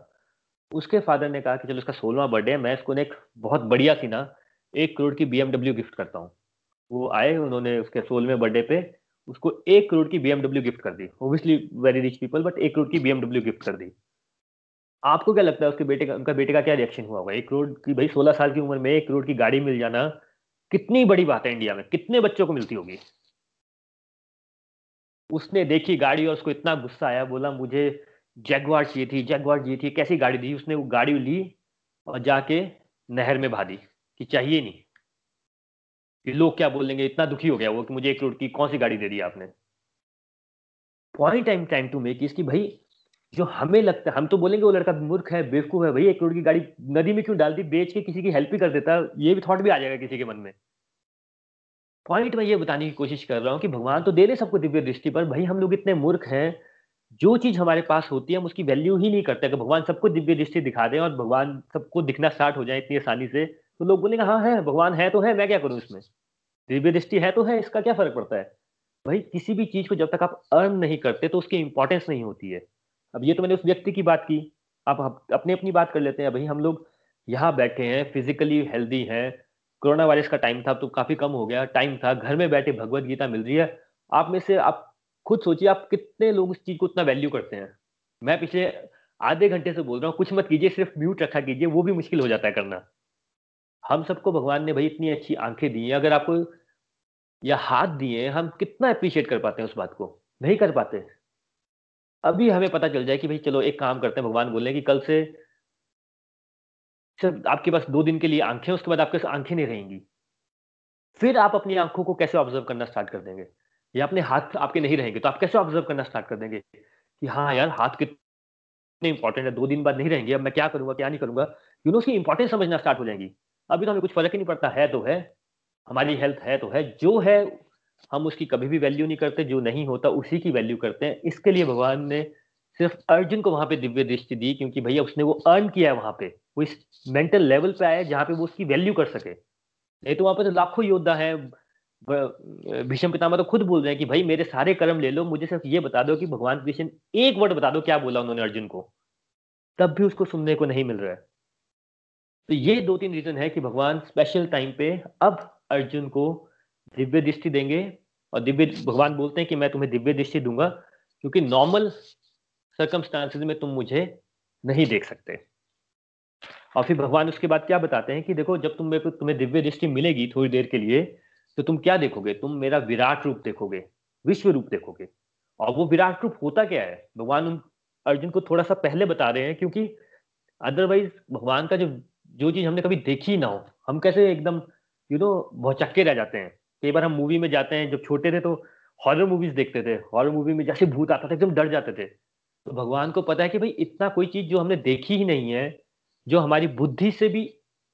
उसके फादर ने कहा कि चलो इसका सोलहवां बर्थडे है, मैं इसको एक बहुत बढ़िया सी ना एक करोड़ की बी एम डब्ल्यू गिफ्ट करता हूँ। वो आए, उन्होंने उसके सोलहवें बर्थडे पे उसको एक करोड़ की बी एम डब्ल्यू गिफ्ट कर दी, obviously very rich people, but एक करोड़ की बी एम डब्ल्यू गिफ्ट कर दी। आपको क्या लगता है उसके बेटे का, उनका बेटे का क्या रिएक्शन हुआ होगा? एक करोड़ की, भाई सोलह साल की उम्र में एक करोड़ की गाड़ी मिल जाना कितनी बड़ी बात है, इंडिया में कितने बच्चों को मिलती होगी। उसने देखी गाड़ी और उसको इतना गुस्सा आया, बोला मुझे जैगुआर चाहिए थी, जैगुआर चाहिए थी, कैसी गाड़ी थी। उसने वो गाड़ी ली और जाके नहर में बहा दी कि चाहिए नहीं, कि लोग क्या बोलेंगे, इतना दुखी हो गया वो कि मुझे एक करोड़ की कौन सी गाड़ी दे दी आपने। Point I am trying to make इसकी, भाई जो हमें लगता है, हम तो बोलेंगे वो लड़का मूर्ख है, बेवकूफ है, भाई एक करोड़ की गाड़ी नदी में क्यों डाल दी, बेच के किसी की हेल्प ही कर देता, ये भी थॉट भी आ जाएगा किसी के मन में। पॉइंट मैं ये बताने की कोशिश कर रहा हूँ कि भगवान तो दे रहे सबको दिव्य दृष्टि, पर भाई हम लोग इतने मूर्ख हैं, जो चीज हमारे पास होती है हम उसकी वैल्यू ही नहीं करते। अगर भगवान सबको दिव्य दृष्टि दिखा दें और भगवान सबको दिखना स्टार्ट हो जाए इतनी आसानी से, तो लोग बोलेंगे हाँ है, भगवान है तो है, मैं क्या करूँ इसमें, दिव्य दृष्टि है तो है, इसका क्या फर्क पड़ता है। भाई किसी भी चीज को जब तक आप अर्न नहीं करते तो उसकी इंपॉर्टेंस नहीं होती है। अब ये तो मैंने उस व्यक्ति की बात की, आप अपने अपनी बात कर लेते हैं। भाई हम लोग यहाँ बैठे हैं, फिजिकली हेल्दी हैं, कोरोना वायरस का टाइम था, अब तो काफी कम हो गया, टाइम था, घर में बैठे भगवत गीता मिल रही है। आप में से आप खुद सोचिए आप कितने लोग उस चीज को इतना वैल्यू करते हैं। मैं पिछले आधे घंटे से बोल रहा हूँ कुछ मत कीजिए, सिर्फ म्यूट रखा कीजिए, वो भी मुश्किल हो जाता है करना। हम सबको भगवान ने भाई इतनी अच्छी आंखें दी हैं, अगर आपको या हाथ दिए हैं, हम कितना अप्रिशिएट कर पाते हैं उस बात को, नहीं कर पाते। अभी हमें पता चल जाए कि भाई चलो एक काम करते हैं, भगवान बोले कि कल से सर आपके पास दो दिन के लिए आंखें, उसके बाद आपके आंखें नहीं रहेंगी, फिर आप अपनी आंखों को कैसे ऑब्जर्व करना स्टार्ट कर देंगे, या अपने हाथ आपके नहीं रहेंगे तो आप कैसे ऑब्जर्व करना स्टार्ट कर देंगे कि हाँ यार हाथ कितने इंपॉर्टेंट है, दो दिन बाद नहीं रहेंगे, अब मैं क्या करूंगा क्या नहीं करूंगा, यू नो उसकी इंपॉर्टेंस समझना स्टार्ट हो जाएगी। अभी तो हमें कुछ फर्क ही नहीं पड़ता, है तो है, हमारी हेल्थ है तो है, जो है हम उसकी कभी भी वैल्यू नहीं करते, जो नहीं होता उसी की वैल्यू करते हैं। इसके लिए भगवान ने सिर्फ अर्जुन को वहां पे दिव्य दृष्टि दी, क्योंकि भैया उसने वो अर्न किया है, वहां पे वो इस मेंटल लेवल पे आए जहाँ पे वो उसकी वैल्यू कर सके। नहीं तो वहाँ पे तो लाखों योद्धा हैं, भीष्म पितामह तो खुद बोल रहे हैं कि भाई मेरे सारे कर्म ले लो, मुझे सिर्फ ये बता दो कि भगवान कृष्ण एक वर्ड बता दो क्या बोला उन्होंने अर्जुन को, तब भी उसको सुनने को नहीं मिल रहा है। तो ये दो तीन रीजन है कि भगवान स्पेशल टाइम पे अब अर्जुन को दिव्य दृष्टि देंगे, और दिव्य भगवान बोलते हैं कि मैं तुम्हें दिव्य दृष्टि दूंगा क्योंकि नॉर्मल सर्कमस्टांसेस में तुम मुझे नहीं देख सकते। और फिर भगवान उसके बाद क्या बताते हैं कि देखो जब तुम मेरे को तुम्हें दिव्य दृष्टि मिलेगी थोड़ी देर के लिए, तो तुम क्या देखोगे, तुम मेरा विराट रूप देखोगे, विश्व रूप देखोगे। और वो विराट रूप होता क्या है, भगवान उन अर्जुन को थोड़ा सा पहले बता रहे हैं, क्योंकि अदरवाइज भगवान का जो जो चीज हमने कभी देखी ना हो, हम कैसे एकदम यू नो भौचक्के रह जाते हैं। कई बार हम मूवी में जाते हैं, जब छोटे थे तो हॉरर मूवीज देखते थे, हॉरर मूवी में जैसे भूत आता था एकदम डर जाते थे। तो भगवान को पता है कि भाई इतना कोई चीज जो हमने देखी ही नहीं है, जो हमारी बुद्धि से भी,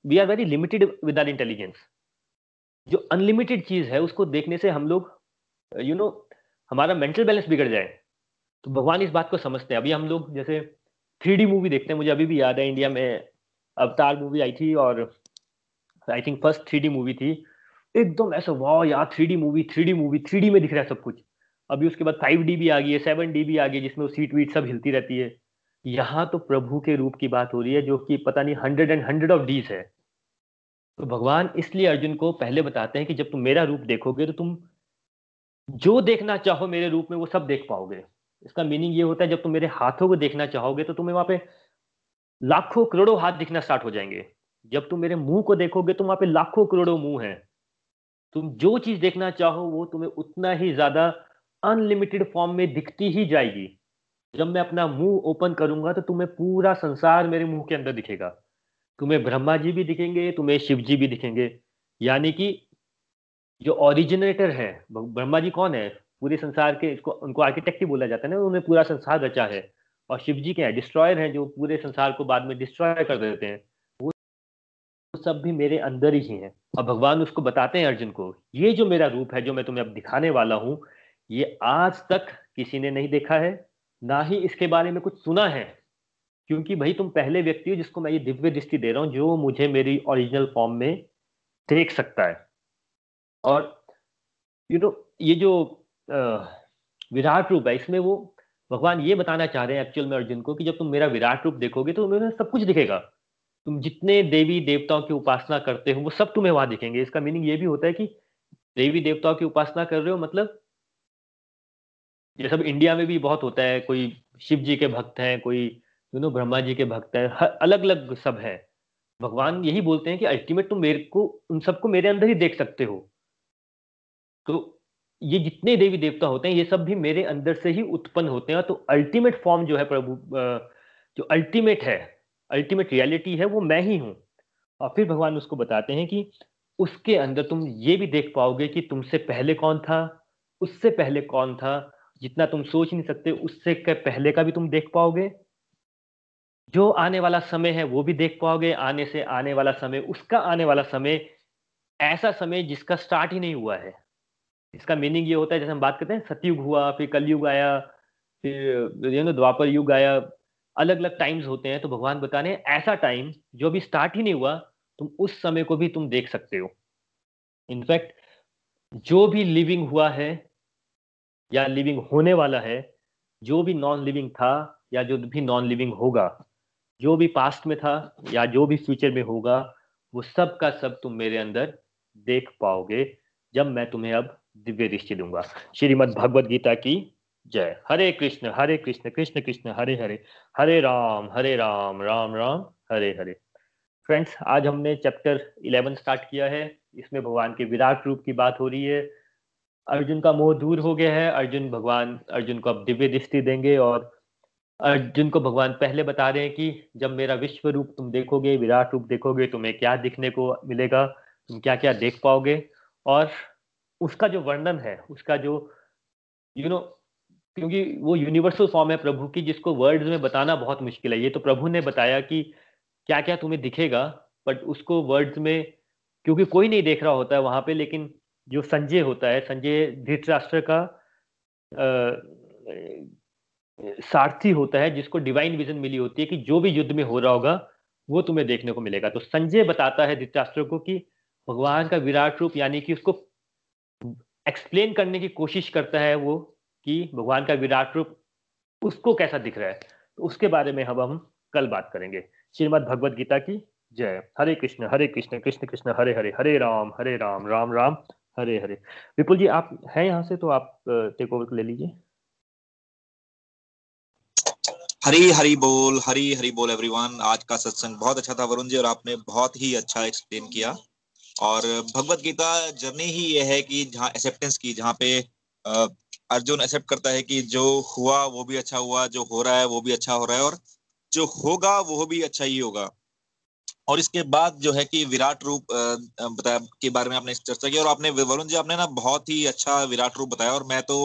we are very limited with our intelligence, जो अनलिमिटेड चीज है उसको देखने से हम लोग यू नो हमारा मेंटल बैलेंस बिगड़ जाए। तो भगवान इस बात को समझते हैं। अभी हम लोग जैसे थ्री डी मूवी देखते हैं, मुझे अभी भी याद है इंडिया में अवतार मूवी आई थी और I think first three D movie थी, एकदम ऐसा वाह यार three D movie three D movie three D में दिख रहा है सब कुछ। अभी उसके बाद फाइव डी भी आ गई है, सेवन डी भी आ गई, जिसमें वो सीट वीट सब हिलती रहती है। यहाँ तो प्रभु के रूप की बात हो रही है जो कि पता नहीं hundred and hundred of these है। तो भगवान इसलिए अर्जुन को पहले बताते हैं कि जब तुम मेरा रूप देखोगे तो तुम जो देखना चाहो मेरे रूप में वो सब देख पाओगे। इसका मीनिंग ये होता है जब तुम मेरे हाथों को देखना चाहोगे तो तुम्हें वहाँ पे लाखों करोड़ों हाथ दिखना स्टार्ट हो जाएंगे। जब तुम मेरे मुंह को देखोगे तो वहाँ पे लाखों करोड़ों मुंह हैं। तुम जो चीज देखना चाहो वो तुम्हें उतना ही ज्यादा अनलिमिटेड फॉर्म में दिखती ही जाएगी। जब मैं अपना मुंह ओपन करूंगा तो तुम्हें पूरा संसार मेरे मुंह के अंदर दिखेगा। तुम्हें ब्रह्मा जी भी दिखेंगे, तुम्हें शिव जी भी दिखेंगे। यानी कि जो ओरिजिनेटर है, ब्रह्मा जी कौन है, पूरे संसार के, इसको उनको आर्किटेक्ट ही बोला जाता है ना, उन्होंने पूरा संसार रचा है। और शिव जी क्या है, डिस्ट्रॉयर हैं, जो पूरे संसार को बाद में डिस्ट्रॉय कर देते हैं। वो सब भी मेरे अंदर ही हैं। और भगवान उसको बताते हैं अर्जुन को, ये जो मेरा रूप है जो मैं तुम्हें अब दिखाने वाला हूँ, ये आज तक किसी ने नहीं देखा है, ना ही इसके बारे में कुछ सुना है, क्योंकि भाई तुम पहले व्यक्ति हो जिसको मैं ये दिव्य दृष्टि दे रहा हूँ जो मुझे मेरी ओरिजिनल फॉर्म में देख सकता है। और यू नो ये जो विराट रूप है, इसमें वो भगवान ये बताना चाह रहे हैं एक्चुअल में अर्जुन को कि जब तुम मेरा विराट रूप देखोगे तो तुम्हें सब कुछ दिखेगा। तुम जितने देवी देवताओं की उपासना करते हो वो सब तुम्हें वहां दिखेंगे। इसका मीनिंग ये भी होता है कि देवी देवताओं की उपासना कर रहे हो, मतलब ये सब इंडिया में भी बहुत होता है, कोई शिव जी के भक्त हैं, कोई यू नो ब्रह्मा जी के भक्त हैं, अलग अलग सब है। भगवान यही बोलते हैं कि अल्टीमेट तुम मेरे को, उन सबको मेरे अंदर ही देख सकते हो। तो ये जितने देवी देवता होते हैं ये सब भी मेरे अंदर से ही उत्पन्न होते हैं। तो अल्टीमेट फॉर्म जो है प्रभु, जो अल्टीमेट है, अल्टीमेट रियलिटी है, वो मैं ही हूँ। और फिर भगवान उसको बताते हैं कि उसके अंदर तुम ये भी देख पाओगे कि तुमसे पहले कौन था, उससे पहले कौन था, जितना तुम सोच नहीं सकते उससे पहले का भी तुम देख पाओगे। जो आने वाला समय है वो भी देख पाओगे, आने से आने वाला समय, उसका आने वाला समय, ऐसा समय जिसका स्टार्ट ही नहीं हुआ है। इसका मीनिंग ये होता है जैसे हम बात करते हैं सतयुग हुआ, फिर कलयुग आया, फिर यू नो द्वापर युग आया, अलग अलग टाइम्स होते हैं। तो भगवान बता रहे हैं ऐसा टाइम जो अभी स्टार्ट ही नहीं हुआ, तुम उस समय को भी तुम देख सकते हो। इनफैक्ट जो भी लिविंग हुआ है या लिविंग होने वाला है, जो भी नॉन लिविंग था या जो भी नॉन लिविंग होगा, जो भी पास्ट में था या जो भी फ्यूचर में होगा, वो सब का सब तुम मेरे अंदर देख पाओगे जब मैं तुम्हें अब दिव्य दृष्टि दूंगा। श्रीमद् भगवत गीता की जय। हरे कृष्ण हरे कृष्ण कृष्ण कृष्ण हरे हरे, हरे राम हरे राम राम राम हरे हरे। फ्रेंड्स, आज हमने चैप्टर इलेवन स्टार्ट किया है। इसमें भगवान के विराट रूप की बात हो रही है। अर्जुन का मोह दूर हो गया है। अर्जुन भगवान अर्जुन को अब दिव्य दृष्टि देंगे और अर्जुन को भगवान पहले बता रहे हैं कि जब मेरा विश्व रूप तुम देखोगे, विराट रूप देखोगे, तुम्हें क्या दिखने को मिलेगा, तुम क्या क्या देख पाओगे। और उसका जो वर्णन है, उसका जो यू नो, क्योंकि वो यूनिवर्सल फॉर्म है प्रभु की, जिसको वर्ड्स में बताना बहुत मुश्किल है। ये तो प्रभु ने बताया कि क्या क्या तुम्हें दिखेगा, बट उसको वर्ड्स में क्योंकि कोई नहीं देख रहा होता है वहां पे। लेकिन जो संजय होता है, संजय धृतराष्ट्र का आ, सारथी होता है, जिसको डिवाइन विजन मिली होती है कि जो भी युद्ध में हो रहा होगा वो तुम्हें देखने को मिलेगा। तो संजय बताता है धृतराष्ट्र को कि भगवान का विराट रूप, यानी कि उसको एक्सप्लेन करने की कोशिश करता है वो कि भगवान का विराट रूप उसको कैसा दिख रहा है। तो उसके बारे में अब हम कल बात करेंगे। श्रीमद् भगवत गीता की जय। हरे कृष्ण हरे कृष्ण कृष्ण कृष्ण हरे हरे, हरे राम हरे राम राम राम हरे हरे। विपुल जी आप हैं यहाँ से, तो आप टेक ओवर ले लीजिए। हरी हरी बोल, हरी हरी बोल एवरीवन। आज का सत्संग बहुत अच्छा था वरुण जी, और आपने बहुत ही अच्छा एक्सप्लेन किया। और भगवत गीता जर्नी ही ये है कि जहाँ एक्सेप्टेंस की, जहाँ पे अर्जुन एक्सेप्ट करता है कि जो हुआ वो भी अच्छा हुआ, जो हो रहा है वो भी अच्छा हो रहा है, और जो होगा वो भी अच्छा ही होगा। और इसके बाद जो है कि विराट रूप बताया के बारे में आपने चर्चा की, और आपने वरुण जी आपने ना बहुत ही अच्छा विराट रूप बताया, और मैं तो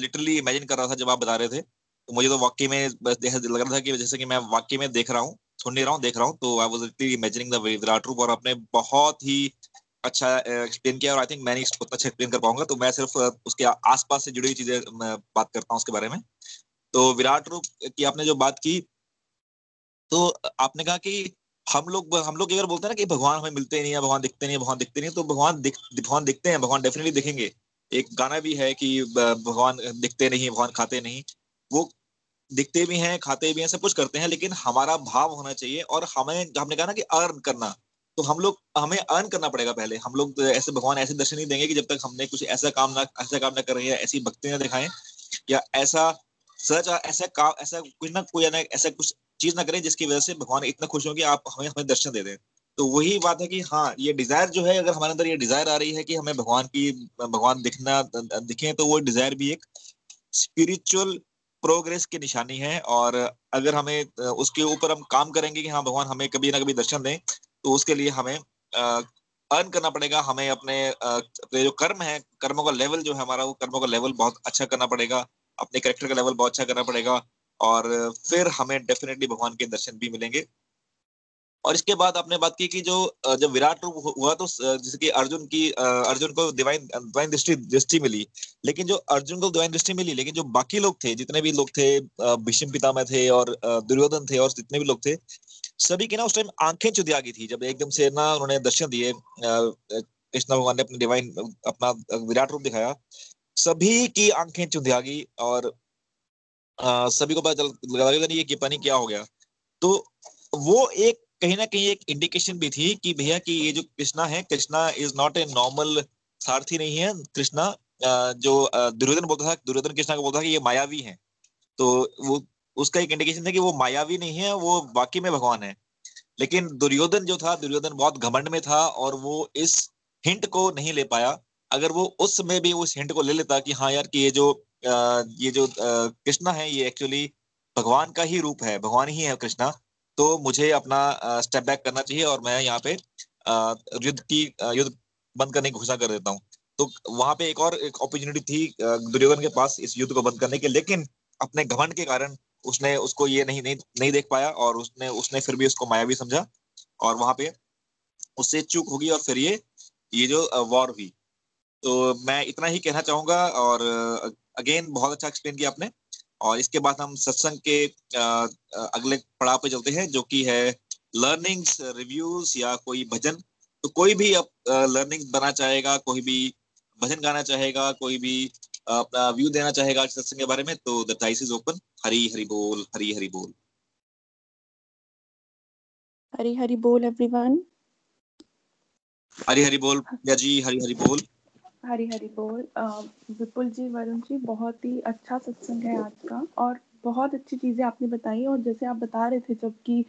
लिटरली इमेजिन कर रहा था जब आप बता रहे थे, तो मुझे तो वाकई में लग रहा था कि जैसे कि मैं वाकई में देख रहा हूँ, सुन नहीं रहा हूँ, देख रहा हूँ। तो I was literally imagining the Virat रूप, और आपने बहुत ही अच्छा एक्सप्लेन किया, और आई थिंक मैं नहीं उतना अच्छा एक्सप्लेन कर पाऊंगा, तो मैं सिर्फ उसके आसपास से जुड़ी हुई चीजें बात करता हूँ उसके बारे में। तो विराट रूप की आपने जो बात की, तो आपने कहा कि हम लोग हम लोग अगर बोलते हैं ना कि भगवान हमें मिलते नहीं है, भगवान दिखते नहीं है, भगवान दिखते नहीं, तो भगवान दिख भगवान दिखते हैं, भगवान डेफिनेटली दिखेंगे। एक गाना भी है कि भगवान दिखते नहीं, भगवान खाते नहीं। वो दिखते भी हैं, खाते भी हैं, सब कुछ करते हैं, लेकिन हमारा भाव होना चाहिए। और हमें हमने कहा ना कि अर्न करना, तो हम लोग हमें अर्न करना पड़ेगा पहले। हम लोग तो ऐसे भगवान ऐसे दर्शन नहीं देंगे कि जब तक हमने कुछ ऐसा काम ना ऐसा काम ना कर रहे हैं, ऐसी भक्ति ना दिखाएं, या ऐसा सच ऐसा काम ऐसा कुछ ना कोई ऐसा कुछ चीज ना करें जिसकी वजह से भगवान इतना खुश हो कि आप हमें हमें दर्शन दे दें। तो वही बात है कि हाँ, ये डिजायर जो है, अगर हमारे अंदर ये डिजायर आ रही है कि हमें भगवान की भगवान दिखना दिखें, तो वो डिजायर भी एक स्पिरिचुअल प्रोग्रेस की निशानी है। और अगर हमें उसके ऊपर हम काम करेंगे कि हाँ भगवान हमें कभी ना कभी दर्शन दें, तो उसके लिए हमें अर्न करना पड़ेगा। हमें अपने अपने जो कर्म है, कर्मों का लेवल जो है हमारा, वो कर्मों का लेवल बहुत अच्छा करना पड़ेगा, अपने कैरेक्टर का लेवल बहुत अच्छा करना पड़ेगा, और फिर हमें डेफिनेटली भगवान के दर्शन भी मिलेंगे। और इसके बाद आपने बात की कि जो जब विराट रूप हुआ, तो जैसे कि अर्जुन की अर्जुन को डिवाइन डिवाइन दृष्टि दृष्टि मिली, लेकिन जो अर्जुन को डिवाइन दृष्टि मिली, लेकिन जो बाकी लोग थे, जितने भी लोग थे, भीष्म पितामह थे और दुर्योधन थे और जितने भी लोग थे, सभी की ना उस टाइम आंखें चुदिया गई थी जब एकदम से ना उन्होंने दर्शन दिए, कृष्ण भगवान ने अपने डिवाइन अपना विराट रूप दिखाया, सभी की आंखें चुदिया गई, और Uh, सभी को पता लगा कि ये पता नहीं क्या हो गया। तो वो एक कहीं ना कहीं एक इंडिकेशन भी थी कि भैया कि ये जो कृष्णा है, Krishna is not a normal सारथी नहीं है। कृष्णा जो दुर्योधन बोलता था, दुर्योधन कृष्णा को बोलता था कि ये मायावी है, तो वो उसका एक इंडिकेशन था कि वो मायावी नहीं है, वो वाकई में भगवान है। लेकिन दुर्योधन जो था, दुर्योधन बहुत घमंड में था, और वो इस हिंट को नहीं ले पाया। अगर वो उस समय भी उस हिंट को ले लेता कि हाँ यार कि ये जो Uh, ये जो uh, कृष्णा है, ये एक्चुअली भगवान का ही रूप है, भगवान ही है कृष्णा, तो मुझे अपना स्टेप uh, बैक करना चाहिए, और मैं यहाँ पे uh, युद्ध की uh, युद्ध बंद करने की घोषणा कर देता हूँ। तो वहां पे एक और एक अपॉर्चुनिटी थी uh, दुर्योधन के पास इस युद्ध को बंद करने के, लेकिन अपने घमंड के कारण उसने उसको ये नहीं नहीं, नहीं देख पाया, और उसने उसने फिर भी उसको मायावी समझा, और वहां पे उससे चूक होगी, और फिर ये ये जो uh, वॉर हुई। तो मैं इतना ही कहना चाहूंगा, और uh, अगेन बहुत अच्छा एक्सप्लेन किया आपने। और इसके बाद हम सत्संग के आ, अगले पड़ाव पे चलते हैं, जो कि है लर्निंग्स, रिव्यूज या कोई भजन। तो कोई भी अब लर्निंग बनाना चाहेगा, कोई भी भजन गाना चाहेगा, कोई भी अपना व्यू देना चाहेगा सत्संग के बारे में, तो the dice is open. Hari Hari बोल, हरी हरी बोल, हरी हरी बोल एवरीवन। हरी हरी बोल प्रिया जी, हरी हरी बोल, हरी हरी बोल। विपुल जी, वरुण जी, बहुत ही अच्छा सत्संग है आज का, और बहुत अच्छी चीज़ें आपने बताई। और जैसे आप बता रहे थे जब कि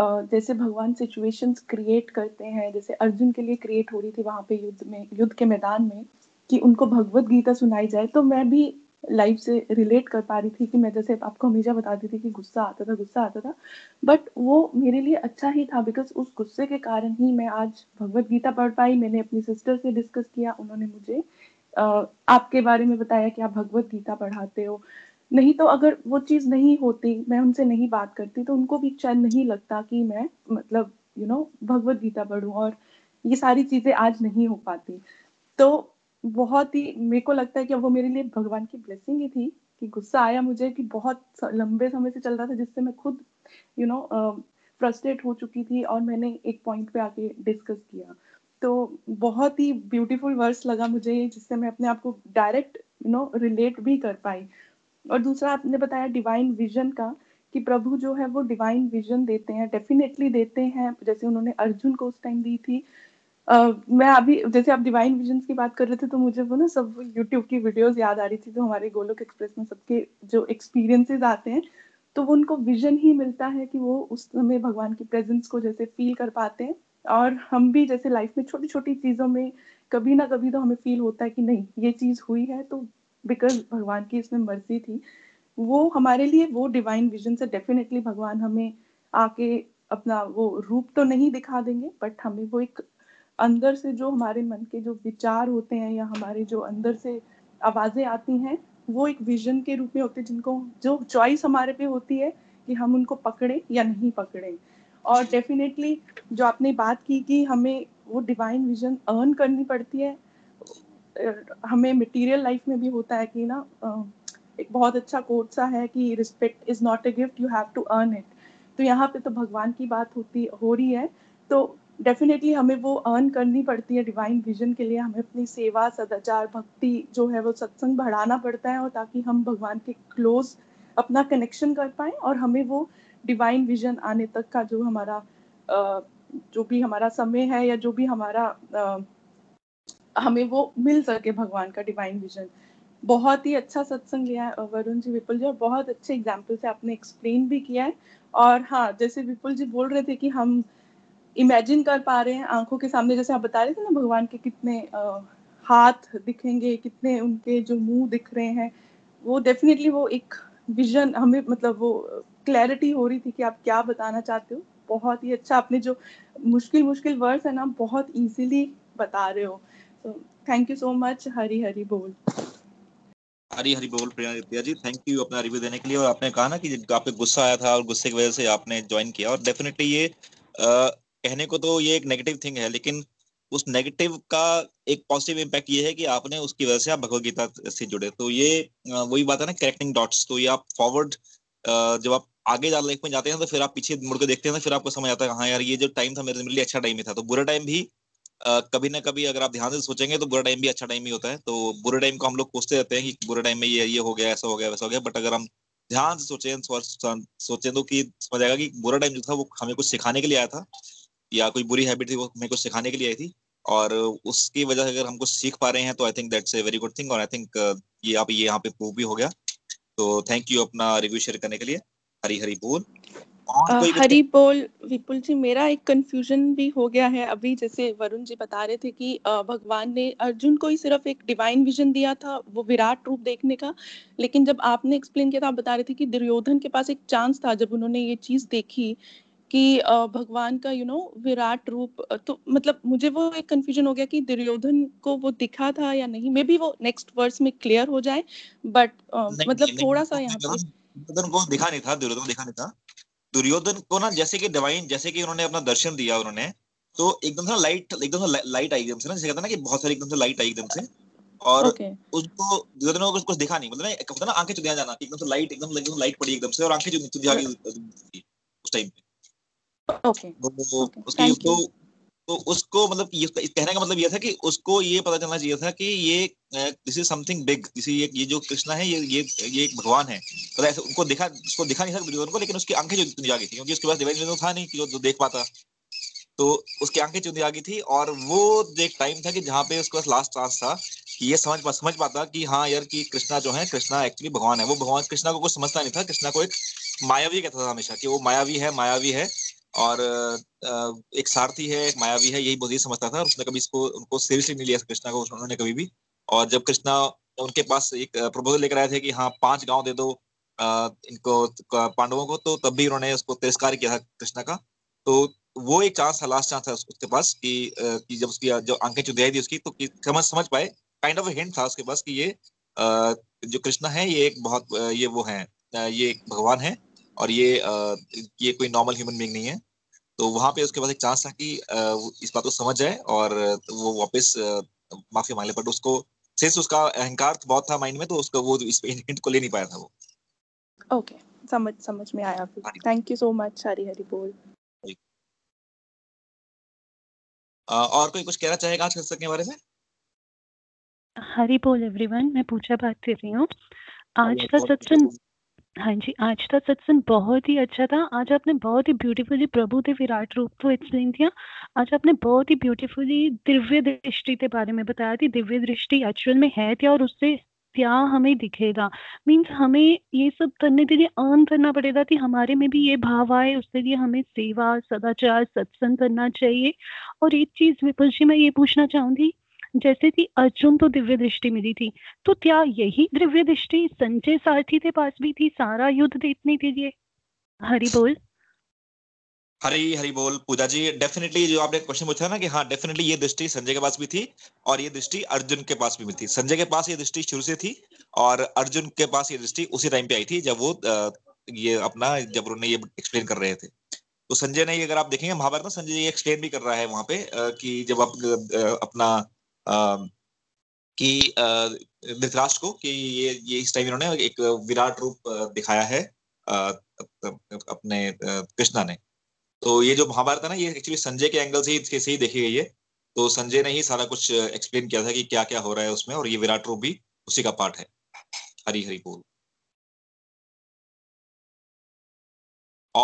जैसे भगवान सिचुएशंस क्रिएट करते हैं, जैसे अर्जुन के लिए क्रिएट हो रही थी वहाँ पे युद्ध में, युद्ध के मैदान में, कि उनको भगवत गीता सुनाई जाए, तो मैं भी लाइफ से रिलेट कर पा रही थी कि मैं जैसे आपको हमेशा बताती थी कि गुस्सा आता था गुस्सा आता था बट वो मेरे लिए अच्छा ही था, बिकॉज उस गुस्से के कारण ही मैं आज भगवत गीता पढ़ पाई। मैंने अपनी सिस्टर से डिस्कस किया, उन्होंने मुझे आ, आपके बारे में बताया कि आप भगवत गीता पढ़ाते हो, नहीं तो अगर वो चीज़ नहीं होती, मैं उनसे नहीं बात करती, तो उनको भी चैन नहीं लगता कि मैं मतलब यू नो भगवत गीता पढ़ूँ, और ये सारी चीज़ें आज नहीं हो पाती। तो बहुत ही मेरे को लगता है कि वो मेरे लिए भगवान की ब्लेसिंग ही थी कि गुस्सा आया मुझे, कि बहुत लंबे समय से चल रहा था, जिससे मैं खुद यू नो फ्रस्ट्रेट हो चुकी थी और मैंने एक पॉइंट पे आके डिस्कस किया। तो बहुत ही ब्यूटीफुल वर्स लगा मुझे, जिससे मैं अपने आप को डायरेक्ट यू नो रिलेट भी कर पाई। और दूसरा आपने बताया डिवाइन विजन का, कि प्रभु जो है वो डिवाइन विजन देते हैं, डेफिनेटली देते हैं, जैसे उन्होंने अर्जुन को उस टाइम दी थी। Uh, मैं अभी जैसे आप डिवाइन विजन्स की बात कर रहे थे तो मुझे वो ना सब यूट्यूब की वीडियोस याद आ रही थी, तो हमारे गोलोक एक्सप्रेस में सबके जो एक्सपीरियंसेस आते हैं तो वो उनको विजन ही मिलता है कि वो उस समय भगवान की प्रेजेंस को जैसे फील कर पाते हैं। और हम भी जैसे लाइफ में छोटी छोटी चीज़ों में कभी ना कभी तो हमें फील होता है कि नहीं ये चीज़ हुई है, तो बिकॉज भगवान की इसमें मर्जी थी, वो हमारे लिए वो डिवाइन विजन से डेफिनेटली भगवान हमें आके अपना वो रूप तो नहीं दिखा देंगे, बट हमें वो एक अंदर से जो हमारे मन के जो विचार होते हैं या हमारे जो अंदर से आवाजें आती हैं वो एक विजन के रूप में होते हैं, जिनको जो चॉइस हमारे पे होती है कि हम उनको पकड़ें या नहीं पकड़ें। और डेफिनेटली जो आपने बात की कि हमें वो डिवाइन विजन अर्न करनी पड़ती है, हमें मटेरियल लाइफ में भी होता है कि ना, एक बहुत अच्छा कोट सा है कि respect is not a gift, you have to earn it. तो यहाँ पे तो भगवान की बात होती हो रही है, तो डेफिनेटली हमें वो अर्न करनी पड़ती है। डिवाइन विजन के लिए हमें अपनी सेवा, सदाचार, भक्ति जो है वो सत्संग बढ़ाना पड़ता है, और ताकि हम भगवान के क्लोज अपना कनेक्शन कर पाएं और हमें वो डिवाइन विजन आने तक का जो हमारा जो भी हमारा समय है या जो भी हमारा हमें वो मिल सके भगवान का डिवाइन विजन। बहुत ही अच्छा सत्संग लिया है वरुण जी, विपुल जी, और बहुत अच्छे एग्जाम्पल से आपने एक्सप्लेन भी किया है। और हाँ, जैसे विपुल जी बोल रहे थे कि हम इमेजिन कर पा रहे हैं आंखों के सामने, जैसे आप बता रहे थे ना भगवान के कितने आ, हाथ दिखेंगे, कितने उनके जो मुंह दिख रहे हैं, वो डेफिनेटली वो एक विजन हमें, मतलब वो क्लैरिटी हो रही थी कि आप क्या बताना चाहते हो। बहुत ही अच्छा आपने जो मुश्किल मुश्किल वर्ड्स है ना बहुत इजीली बता रहे हो, तो thank you so much. Hari Hari बोल। हरी हरी बोल प्रिया जी, थैंक यू अपना रिव्यू देने के लिए। और आपने कहा ना कि आप पे गुस्सा आया था और गुस्से की वजह से आपने ज्वाइन किया, और डेफिनेटली ये आ, कहने को तो ये एक नेगेटिव थिंग है, लेकिन उस नेगेटिव का एक पॉजिटिव इम्पैक्ट ये है कि आपने उसकी वजह से आप भगवत गीता से जुड़े। तो ये वही बात है ना, कनेक्टिंग डॉट्स। तो ये आप फॉरवर्ड, जब आप आगे जा लाइफ में जाते हैं तो फिर आप पीछे मुड़ के देखते हैं, तो फिर आपको समझ आता है हाँ यार ये जो टाइम था मेरे लिए अच्छा टाइम ही था। तो बुरा टाइम भी कभी ना कभी, अगर आप ध्यान से सोचेंगे तो बुरा टाइम भी अच्छा टाइम ही होता है। तो बुरे टाइम को हम लोग कोसते रहते हैं कि बुरे टाइम में ये ये हो गया, ऐसा हो गया, वैसा हो गया, बट अगर हम ध्यान से सोचें सोचें तो कि समझ आएगा कि बुरा टाइम जो था वो हमें कुछ सिखाने के लिए आया था, या कोई बुरी हैबिट थी वो हमें कुछ सिखाने के लिए आई थी, और उसकी वजह से अगर हम कुछ सीख पा रहे हैं तो I think that's a very good thing. और आई थिंक ये आप ये यहाँ पे प्रूव भी हो गया, तो थैंक यू अपना रिव्यू शेयर करने के लिए। हरी हरी बोल। Uh, हरी बोल विपुल जी। मेरा एक कंफ्यूजन भी हो गया है अभी, जैसे वरुण जी बता रहे थे कि भगवान ने अर्जुन को ही सिर्फ एक डिवाइन विजन दिया था वो विराट रूप देखने का, लेकिन जब आपने एक्सप्लेन किया था आप बता रहे थे कि दुर्योधन के पास एक चांस था जब उन्होंने ये चीज देखी कि भगवान का यू नो विराट रूप। तो मतलब मुझे वो एक कंफ्यूजन हो गया कि दुर्योधन को वो दिखा था या नहीं, मे बी वो नेक्स्ट वर्स में क्लियर हो जाए, बट मतलब थोड़ा सा यहाँ पे दुर्योधन को दिखा नहीं था, दुर्योधन दिखा नहीं था। दुर्योधन को ना जैसे कि डिवाइन, जैसे कि उन्होंने अपना दर्शन दिया उन्होंने, तो एकदम से लाइट एकदम से लाइट आई एकदम से ना, जैसे कहते हैं ना कि बहुत सारी एकदम से लाइट आई एकदम से, और okay. उसको दुर्योधन को कुछ दिखा नहीं, मतलब ना कहते हैं ना आंखें चुधिया जाना, एकदम से लाइट एकदम एकदम लाइट पड़ी एकदम से और आंखें चुधिया गई उस टाइम पे। ओके उसकी तो तो उसको मतलब ये कहने का मतलब ये था कि उसको ये पता चलना चाहिए था कि ये this is something big, this is ये जो कृष्णा है ये ये ये एक भगवान है। तो ऐसे उनको दिखा, उसको दिखा नहीं सकता दुर्योधन को, लेकिन उसकी आंखें चुंधी आ गई थी, क्योंकि उसके पास डिवाइन विजन था नहीं कि जो देख पाता, तो उसकी आंखें चुंधी आ गई थी। और वो एक टाइम था कि जहाँ पे उसके पास लास्ट चांस था कि ये समझ पा समझ पाता कि हाँ यार कि कृष्णा जो है, कृष्णा एक्चुअली भगवान है। वो भगवान कृष्णा को कुछ समझता नहीं था, कृष्णा को एक मायावी कहता था हमेशा कि वो मायावी है मायावी है और एक सारथी है, एक मायावी है, यही बहुत ही समझता था। उसने कभी इसको उनको सीरियसली नहीं लिया कृष्णा को उन्होंने कभी भी। और जब कृष्णा उनके पास एक प्रपोजल लेकर आए थे कि हाँ पांच गांव दे दो इनको पांडवों को, तो तब भी उन्होंने उसको तिरस्कार किया था कृष्णा का। तो वो एक चांस था, लास्ट चांस था उसके पास कि, कि जब उसकी जो आंखें चुधियाई थी उसकी, तो समझ समझ पाए, काइंड ऑफ हिंट था उसके पास कि ये जो कृष्णा है ये एक बहुत ये वो है, ये एक भगवान है और ये आ, ये कोई नॉर्मल ह्यूमन बीइंग नहीं है। तो वहाँ पे उसके पास एक चांस था कि आ, इस बात को समझ जाए और वो वापस माफी मांग ले, बट उसको सिर्फ उसका अहंकार बहुत था माइंड में, तो उसका वो इस हिंट को ले नहीं पाया था वो। ओके okay, समझ समझ में आया। Thank you so much. Hari Hari बोल। और कोई कुछ कहना चाहेगा आज के बारे में? हरी बोल एवरीवन, मैं पूजा बात कर रही हूँ। आज का सत्संग, हाँ जी, आज का सत्संग बहुत ही अच्छा था। आज आपने बहुत ही ब्यूटीफुली प्रभु के विराट रूप को एक्सप्लेन किया। आज आपने बहुत ही ब्यूटीफुली दिव्य दृष्टि के बारे में बताया थी। दिव्य दृष्टि एक्चुअल में है क्या और उससे क्या हमें दिखेगा, मीन्स हमें ये सब करने के लिए अर्न करना पड़ेगा कि हमारे में भी ये भाव आए। उसके लिए हमें सेवा, सदाचार, सत्संग करना चाहिए। और एक चीज विपुल जी, मैं ये पूछना चाहूंगी, जैसे कि अर्जुन तो दिव्य दृष्टि मिली थी, तो क्या यही दिव्य दृष्टि संजय सारथी के पास भी थी सारा युद्ध देखने के लिए? हरि बोल, हरी हरी बोल पूजा जी। डेफिनेटली जो आपने क्वेश्चन पूछा ना कि हाँ, डेफिनेटली ये दृष्टि संजय के पास भी थी और ये दृष्टि अर्जुन के पास भी थी। संजय के पास ये दृष्टि शुरू से थी और अर्जुन के पास ये दृष्टि उसी टाइम पे आई थी जब वो ये अपना जब उन्होंने ये एक्सप्लेन कर रहे थे। तो संजय ने, अगर आप देखेंगे महाभारत में, संजय ये एक्सप्लेन भी कर रहा है वहां पे कि जब आप अपना Uh, कि धृतराष्ट्र uh, को कि ये ये इस टाइम इन्होंने एक विराट रूप दिखाया है uh, अपने uh, कृष्णा ने। तो ये जो महाभारत है ना, ये एक्चुअली संजय के एंगल से ही से ही देखी गई है। तो संजय ने ही सारा कुछ एक्सप्लेन किया था कि क्या क्या हो रहा है उसमें, और ये विराट रूप भी उसी का पार्ट है। हरी हरी बोल।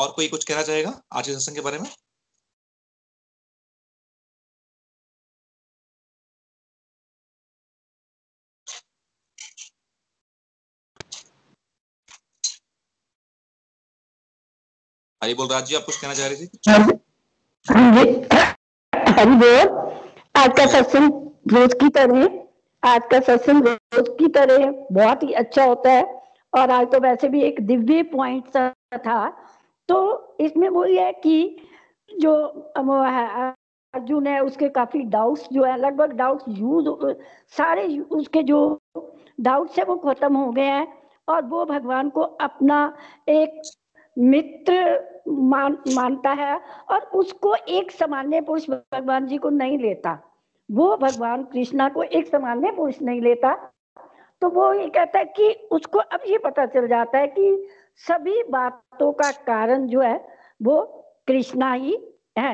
और कोई कुछ कहना चाहेगा आज के सत्संग के बारे में? हरी बोल। राज जी, आप कुछ कहना चाह रही थी? हरी बोल। आज का सत्संग रोज की तरह आज का सत्संग रोज की तरह बहुत ही अच्छा होता है। और आज तो वैसे भी एक दिव्य पॉइंट था। तो इसमें वही है कि जो अर्जुन है उसके काफी डाउट्स जो है, लगभग डाउट्स यूज सारे उसके जो डाउट्स है वो खत्म हो गए हैं। और वो भगवान को अपना एक मित्र मान मानता है और उसको एक सामान्य पुरुष भगवान जी को नहीं लेता। वो भगवान कृष्णा को एक सामान्य पुरुष नहीं लेता। तो वो ये कहता है कि उसको अब ये पता चल जाता है कि सभी बातों का कारण जो है वो कृष्णा ही है।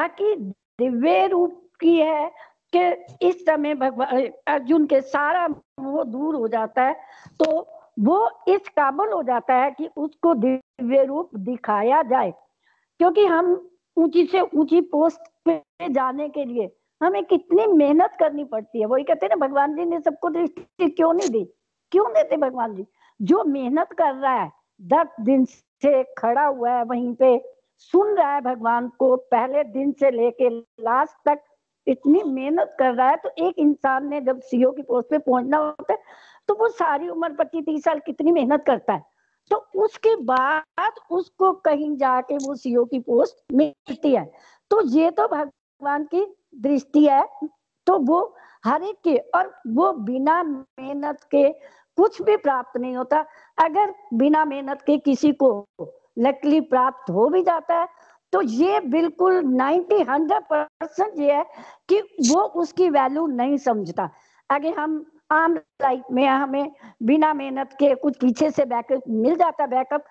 बाकी दिव्य रूप की है कि इस समय भगवान अर्जुन के सारा वो दूर हो जाता है। तो वो इस काबिल हो जाता है कि उसको दिव्य रूप दिखाया जाए, क्योंकि हम ऊंची से ऊंची पोस्ट पे जाने के लिए हमें कितनी मेहनत करनी पड़ती है। वही कहते हैं ना, भगवान जी ने सबको दृष्टि क्यों नहीं दी? क्यों देते भगवान जी? जो मेहनत कर रहा है, दस दिन से खड़ा हुआ है, वहीं पे सुन रहा है भगवान को, पहले दिन से लेके लास्ट तक इतनी मेहनत कर रहा है। तो एक इंसान ने जब सीईओ की पोस्ट पे पहुंचना होता है तो वो सारी उम्र पच्चीस तीस साल कितनी मेहनत करता है। तो उसके बाद उसको कहीं जाके वो सीईओ की पोस्ट मिलती है। तो ये तो भगवान की दृष्टि है। तो वो हर एक के, और वो बिना मेहनत के कुछ भी प्राप्त नहीं होता। अगर बिना मेहनत के किसी को लकली प्राप्त हो भी जाता है तो ये बिल्कुल नाइन्टी हंड्रेड परसेंट ये है कि वो उसकी वैल्यू नहीं समझता। अगर हम आम लाइफ में हमें बिना मेहनत के कुछ पीछे से बैकअप मिल जाता, बैकअप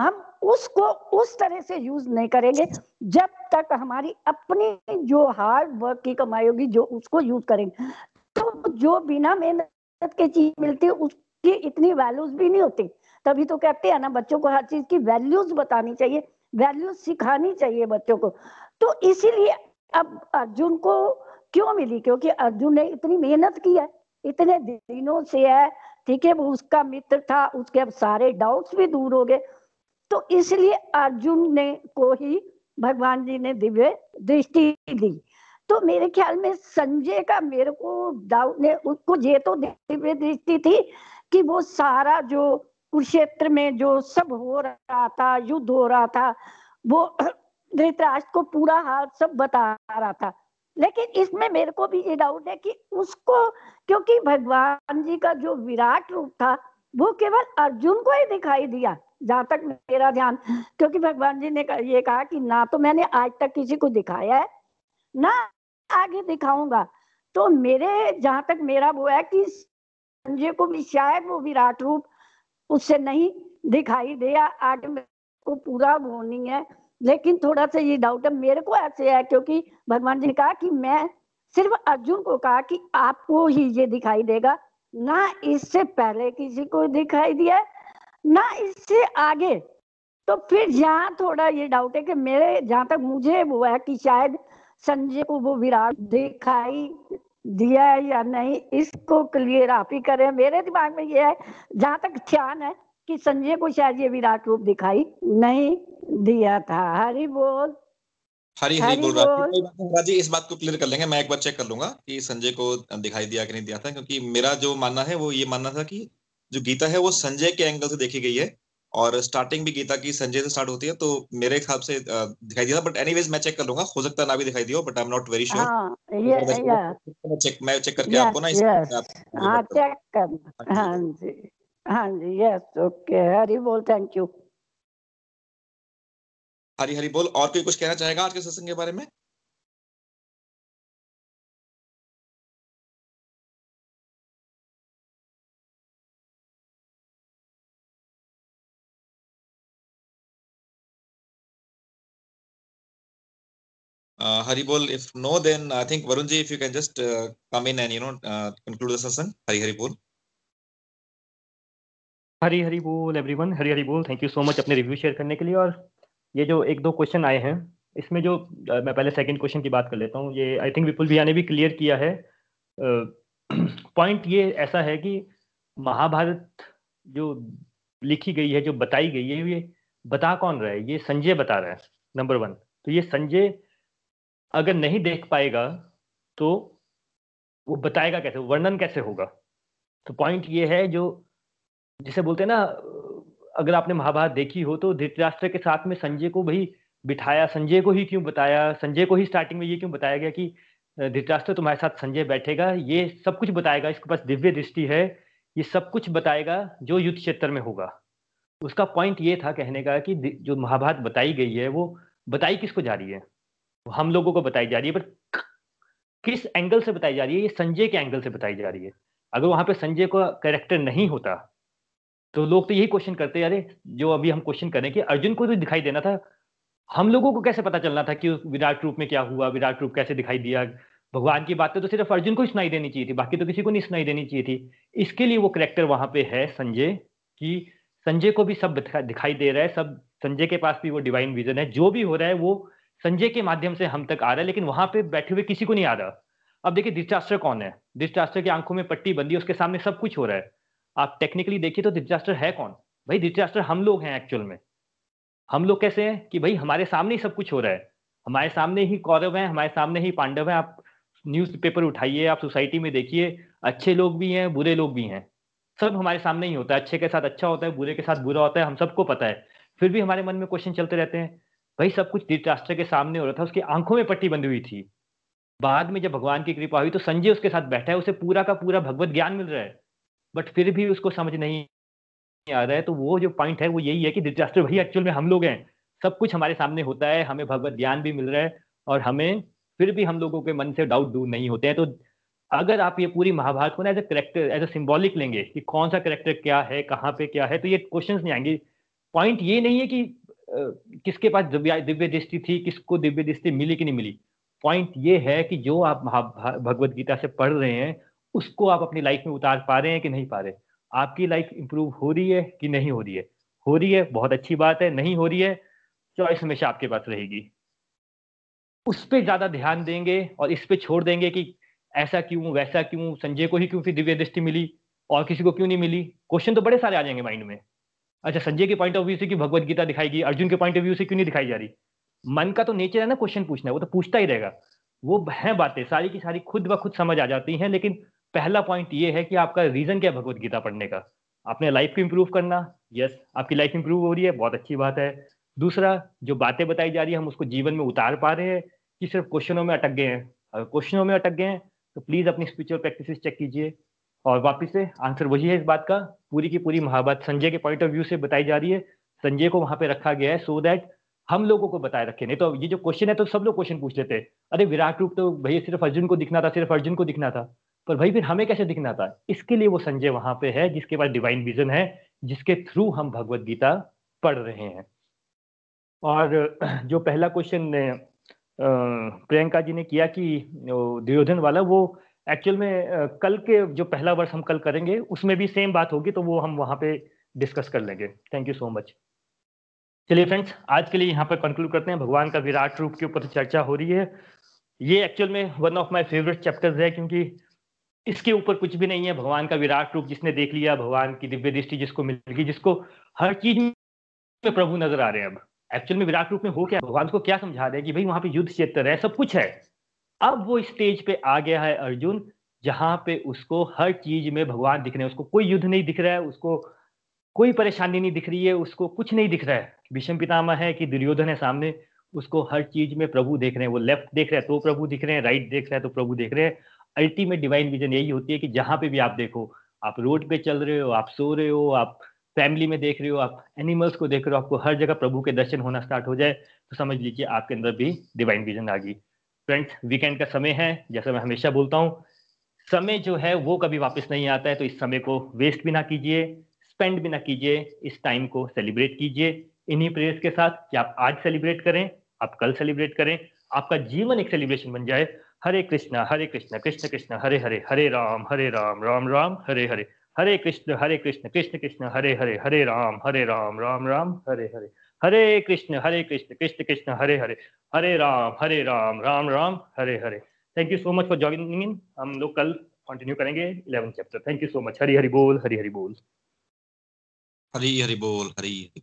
हम उसको उस तरह से यूज नहीं करेंगे जब तक हमारी अपनी जो हार्ड वर्क की कमाई होगी जो उसको यूज करेंगे। तो जो बिना मेहनत के चीज मिलती है उसकी इतनी वैल्यूज भी नहीं होती। तभी तो कहते हैं ना, बच्चों को हर चीज की वैल्यूज बतानी चाहिए, वैल्यूज सिखानी चाहिए बच्चों को। तो इसीलिए अब अर्जुन को क्यों मिली? क्योंकि अर्जुन ने इतनी मेहनत की है, इतने दिनों से है, ठीक है, वो उसका मित्र था, उसके अब सारे डाउट्स भी दूर हो गए। तो इसलिए अर्जुन ने को ही भगवान जी ने दिव्य दृष्टि दी। तो मेरे ख्याल में संजय का मेरे को डाउट ने उसको ये तो दिव्य दृष्टि थी कि वो सारा जो कुरुक्षेत्र में जो सब हो रहा था, युद्ध हो रहा था, वो धृतराष्ट्र को पूरा हाल सब बता रहा था। लेकिन इसमें मेरे को भी ये डाउट है कि उसको, क्योंकि भगवान जी का जो विराट रूप था वो केवल अर्जुन को ही दिखाई दिया जहां तक मेरा ध्यान, क्योंकि भगवान जी ने ये कहा कि ना तो मैंने आज तक किसी को दिखाया है ना आगे दिखाऊंगा। तो मेरे जहां तक मेरा वो है कि संजय को भी शायद वो विराट रूप उससे नहीं दिखाई दिया, आगे मेरे को पूरा होनी है। लेकिन थोड़ा सा ये डाउट है मेरे को ऐसे है, क्योंकि भगवान जी ने कहा कि मैं सिर्फ अर्जुन को कहा कि आपको ही ये दिखाई देगा, ना इससे पहले किसी को दिखाई दिया ना इससे आगे। तो फिर यहाँ थोड़ा ये डाउट है कि मेरे जहाँ तक मुझे वो है कि शायद संजय को वो विराट दिखाई दिया है या नहीं, इसको क्लियर आप ही करें। मेरे दिमाग में ये है, जहाँ तक ध्यान है, कि संजय को शायद ये विराट रूप दिखाई नहीं दिया था। हरि बोल। हरी हरी बोल रहा जी, इस बात को क्लियर कर लेंगे। मैं एक बार चेक कर लूंगा कि संजय को दिखाई दिया कि नहीं दिया था, क्योंकि मेरा जो मानना है वो ये मानना था कि जो गीता है वो संजय के एंगल से देखी गई है और स्टार्टिंग भी गीता की संजय से स्टार्ट होती है, तो मेरे हिसाब से दिखाई दिया था। बट एनीवेज मैं चेक कर लूंगा, हो सकता है ना भी दिखाई दिया, but I am not very sure. मैं चेक करके आपको ना इसमें हाँ जी यस ओके हरी बोल थैंक यू। हरी हरी बोल। और कोई कुछ कहना चाहेगा आज के सत्संग के बारे में? uh, हरी बोल। If no then I think Varun ji if you can just come in and you know conclude the satsang. Hari Hari बोल। हरी हरी बोल एवरीवन। हरी हरी बोल। थैंक यू सो मच अपने रिव्यू शेयर करने के लिए। और ये जो एक दो क्वेश्चन आए हैं इसमें जो मैं पहले सेकंड क्वेश्चन की बात कर लेता हूँ। ये आई थिंक विपुल भैया ने भी क्लियर किया है। पॉइंट uh, ये ऐसा है कि महाभारत जो लिखी गई है, जो बताई गई है, ये बता कौन रहा है? ये संजय बता रहा है नंबर वन। तो ये संजय अगर नहीं देख पाएगा तो वो बताएगा कैसे, वर्णन कैसे होगा? तो पॉइंट ये है, जो जिसे बोलते हैं ना, अगर आपने महाभारत देखी हो तो धृतराष्ट्र के साथ में संजय को भी बिठाया, संजय को ही क्यों बताया, संजय को ही स्टार्टिंग में ये क्यों बताया गया कि धृतराष्ट्र तुम्हारे साथ संजय बैठेगा, ये सब कुछ बताएगा, इसके पास दिव्य दृष्टि है, ये सब कुछ बताएगा जो युद्ध क्षेत्र में होगा। उसका पॉइंट ये था कहने का कि जो महाभारत बताई गई है वो बताई किसको जा रही है? हम लोगों को बताई जा रही है, पर किस एंगल से बताई जा रही है? ये संजय के एंगल से बताई जा रही है। अगर वहां पर संजय का कैरेक्टर नहीं होता तो लोग तो यही क्वेश्चन करते हैं, अरे जो अभी हम क्वेश्चन करें कि अर्जुन को तो दिखाई देना था, हम लोगों को कैसे पता चलना था कि विराट रूप में क्या हुआ, विराट रूप कैसे दिखाई दिया? भगवान की बातें तो सिर्फ अर्जुन को ही सुनाई देनी चाहिए थी, बाकी तो किसी को नहीं सुनाई देनी चाहिए थी। इसके लिए वो करेक्टर वहां पे है संजय, कि संजय को भी सब दिखाई दे रहा है, सब संजय के पास भी वो डिवाइन विजन है, जो भी हो रहा है वो संजय के माध्यम से हम तक आ रहा है, लेकिन वहां पे बैठे हुए किसी को नहीं आ रहा। अब देखिए धृतराष्ट्र कौन है? धृतराष्ट्र की आंखों में पट्टी बंधी, उसके सामने सब कुछ हो रहा है। आप टेक्निकली देखिए तो धृतराष्ट्र है कौन? भाई धृतराष्ट्र हम लोग हैं। एक्चुअल में हम लोग कैसे हैं कि भाई हमारे सामने ही सब कुछ हो रहा है, हमारे सामने ही कौरव हैं, हमारे सामने ही पांडव हैं। आप न्यूज़पेपर उठाइए, आप सोसाइटी में देखिए, अच्छे लोग भी हैं, बुरे लोग भी हैं, सब हमारे सामने ही होता है। अच्छे के साथ अच्छा होता है, बुरे के साथ बुरा होता है, हम सबको पता है। फिर भी हमारे मन में क्वेश्चन चलते रहते हैं। भाई सब कुछ धृतराष्ट्र के सामने हो रहा था, उसकी आंखों में पट्टी बंधी हुई थी। बाद में जब भगवान की कृपा हुई तो संजय उसके साथ बैठा है, उसे पूरा का पूरा भगवत ज्ञान मिल रहा है, बट फिर भी उसको समझ नहीं आ रहा है। तो वो जो पॉइंट है वो यही है कि डिजास्टर भाई एक्चुअल में हम लोग हैं, सब कुछ हमारे सामने होता है, हमें भगवत ज्ञान भी मिल रहा है और हमें फिर भी हम लोगों के मन से डाउट दूर नहीं होते हैं। तो अगर आप ये पूरी महाभारत को ना as a character, as a symbolic लेंगे कि कौन सा करेक्टर क्या है, कहाँ पे क्या है, तो ये क्वेश्चन नहीं आएंगे। पॉइंट ये नहीं है कि आ, किसके पास दिव्य दृष्टि थी, किसको दिव्य दृष्टि मिली कि नहीं मिली। पॉइंट ये है कि जो आप महाभारत भगवत गीता से पढ़ रहे हैं उसको आप अपनी लाइफ में उतार पा रहे हैं कि नहीं पा रहे, आपकी लाइफ इंप्रूव हो रही है कि नहीं हो रही है। हो रही है बहुत अच्छी बात है, नहीं हो रही है चॉइस हमेशा आपके पास रहेगी। उस पर ज्यादा ध्यान देंगे और इस पे छोड़ देंगे कि ऐसा क्यों, वैसा क्यों, संजय को ही क्यों फिर दिव्य दृष्टि मिली और किसी को क्यों नहीं मिली। क्वेश्चन तो बड़े सारे आ जाएंगे माइंड में। अच्छा, संजय के पॉइंट ऑफ व्यू से कि भगवत गीता दिखाई गई, अर्जुन के पॉइंट ऑफ व्यू से क्यों नहीं दिखाई जा रही। मन का तो नेचर है ना क्वेश्चन पूछना, वो तो पूछता ही रहेगा। वो है बातें सारी की सारी खुद ब खुद समझ आ जाती हैं, लेकिन पहला पॉइंट ये है कि आपका रीजन क्या है भगवत गीता पढ़ने का। आपने लाइफ को इम्प्रूव करना, यस आपकी लाइफ इम्प्रूव हो रही है, बहुत अच्छी बात है। दूसरा, जो बातें बताई जा रही है हम उसको जीवन में उतार पा रहे हैं कि सिर्फ क्वेश्चनों में अटक गए हैं। अगर क्वेश्चनों में अटक गए हैं तो प्लीज अपनी स्पिरिचुअल प्रैक्टिसेस चेक कीजिए और वापिस से आंसर वही है इस बात का। पूरी की पूरी महाभारत संजय के पॉइंट ऑफ व्यू से बताई जा रही है, संजय को वहां पे रखा गया है सो दैट हम लोगों को बताए रखे। नहीं तो ये जो क्वेश्चन है तो सब लोग क्वेश्चन पूछ लेते हैं, अरे विराट रूप तो भैया सिर्फ अर्जुन को दिखना था, सिर्फ अर्जुन को दिखना था, पर भाई फिर हमें कैसे दिखना था। इसके लिए वो संजय वहां पे है जिसके पास डिवाइन विजन है, जिसके थ्रू हम भगवत गीता पढ़ रहे हैं। और जो पहला क्वेश्चन प्रियंका जी ने किया कि दुर्योधन वाला, वो एक्चुअल में कल के जो पहला वर्ष हम कल करेंगे उसमें भी सेम बात होगी, तो वो हम वहाँ पे डिस्कस कर लेंगे। Thank you so much. चलिए फ्रेंड्स, आज के लिए यहाँ पर कंक्लूड करते हैं। भगवान का विराट रूप के ऊपर चर्चा हो रही है। ये एक्चुअल में one of my favourite chapters है, क्योंकि इसके ऊपर कुछ भी नहीं है। भगवान का विराट रूप जिसने देख लिया, भगवान की दिव्य दृष्टि जिसको मिल गई, जिसको हर चीज में प्रभु नजर आ रहे हैं। अब एक्चुअल में विराट रूप में हो क्या, भगवान को क्या समझा रहे हैं कि भाई वहां पे युद्ध क्षेत्र है, सब कुछ है। अब वो स्टेज पे आ गया है अर्जुन, जहाँ पे उसको हर चीज में भगवान दिख रहे हैं। उसको कोई युद्ध नहीं दिख रहा है, उसको कोई परेशानी नहीं दिख रही है, उसको कुछ नहीं दिख रहा है। भीष्म पितामह है कि दुर्योधन है सामने, उसको हर चीज में प्रभु देख रहे हैं। वो लेफ्ट देख रहे हैं तो प्रभु दिख रहे हैं, राइट देख रहे हैं तो प्रभु देख रहे हैं। अल्टीमेट डिवाइन विजन यही होती है कि जहाँ पे भी आप देखो, आप रोड पे चल रहे हो, आप सो रहे हो, आप फैमिली में देख रहे हो, आप एनिमल्स को देख रहे हो, आपको हर जगह प्रभु के दर्शन होना स्टार्ट हो जाए तो समझ लीजिए आपके अंदर भी डिवाइन विजन आ गई। फ्रेंड्स, वीकेंड का समय है, जैसा मैं हमेशा बोलता हूँ, समय जो है वो कभी वापस नहीं आता है, तो इस समय को वेस्ट भी ना कीजिए, स्पेंड भी ना कीजिए, इस टाइम को सेलिब्रेट कीजिए इन्हीं प्रेयर्स के साथ कि आप आज सेलिब्रेट करें, आप कल सेलिब्रेट करें, आपका जीवन एक सेलिब्रेशन बन जाए। Hare Krishna Hare Krishna Krishna Krishna Hare Hare, Hare Ram Hare Ram Ram Ram Hare Hare, Hare Krishna Hare Krishna Krishna Krishna Hare Hare, Hare Ram Hare Ram Ram Ram Hare Hare, Hare Krishna Hare Krishna Krishna Krishna Hare Hare, Hare Ram Hare Ram Ram Ram Hare Hare. Thank you so much for joining in. हम लोग कल कंटिन्यू करेंगे eleven chapter. Thank you so much. हरी हरि बोल, हरी हरि बोल, हरी हरि बोल, हरी हरि।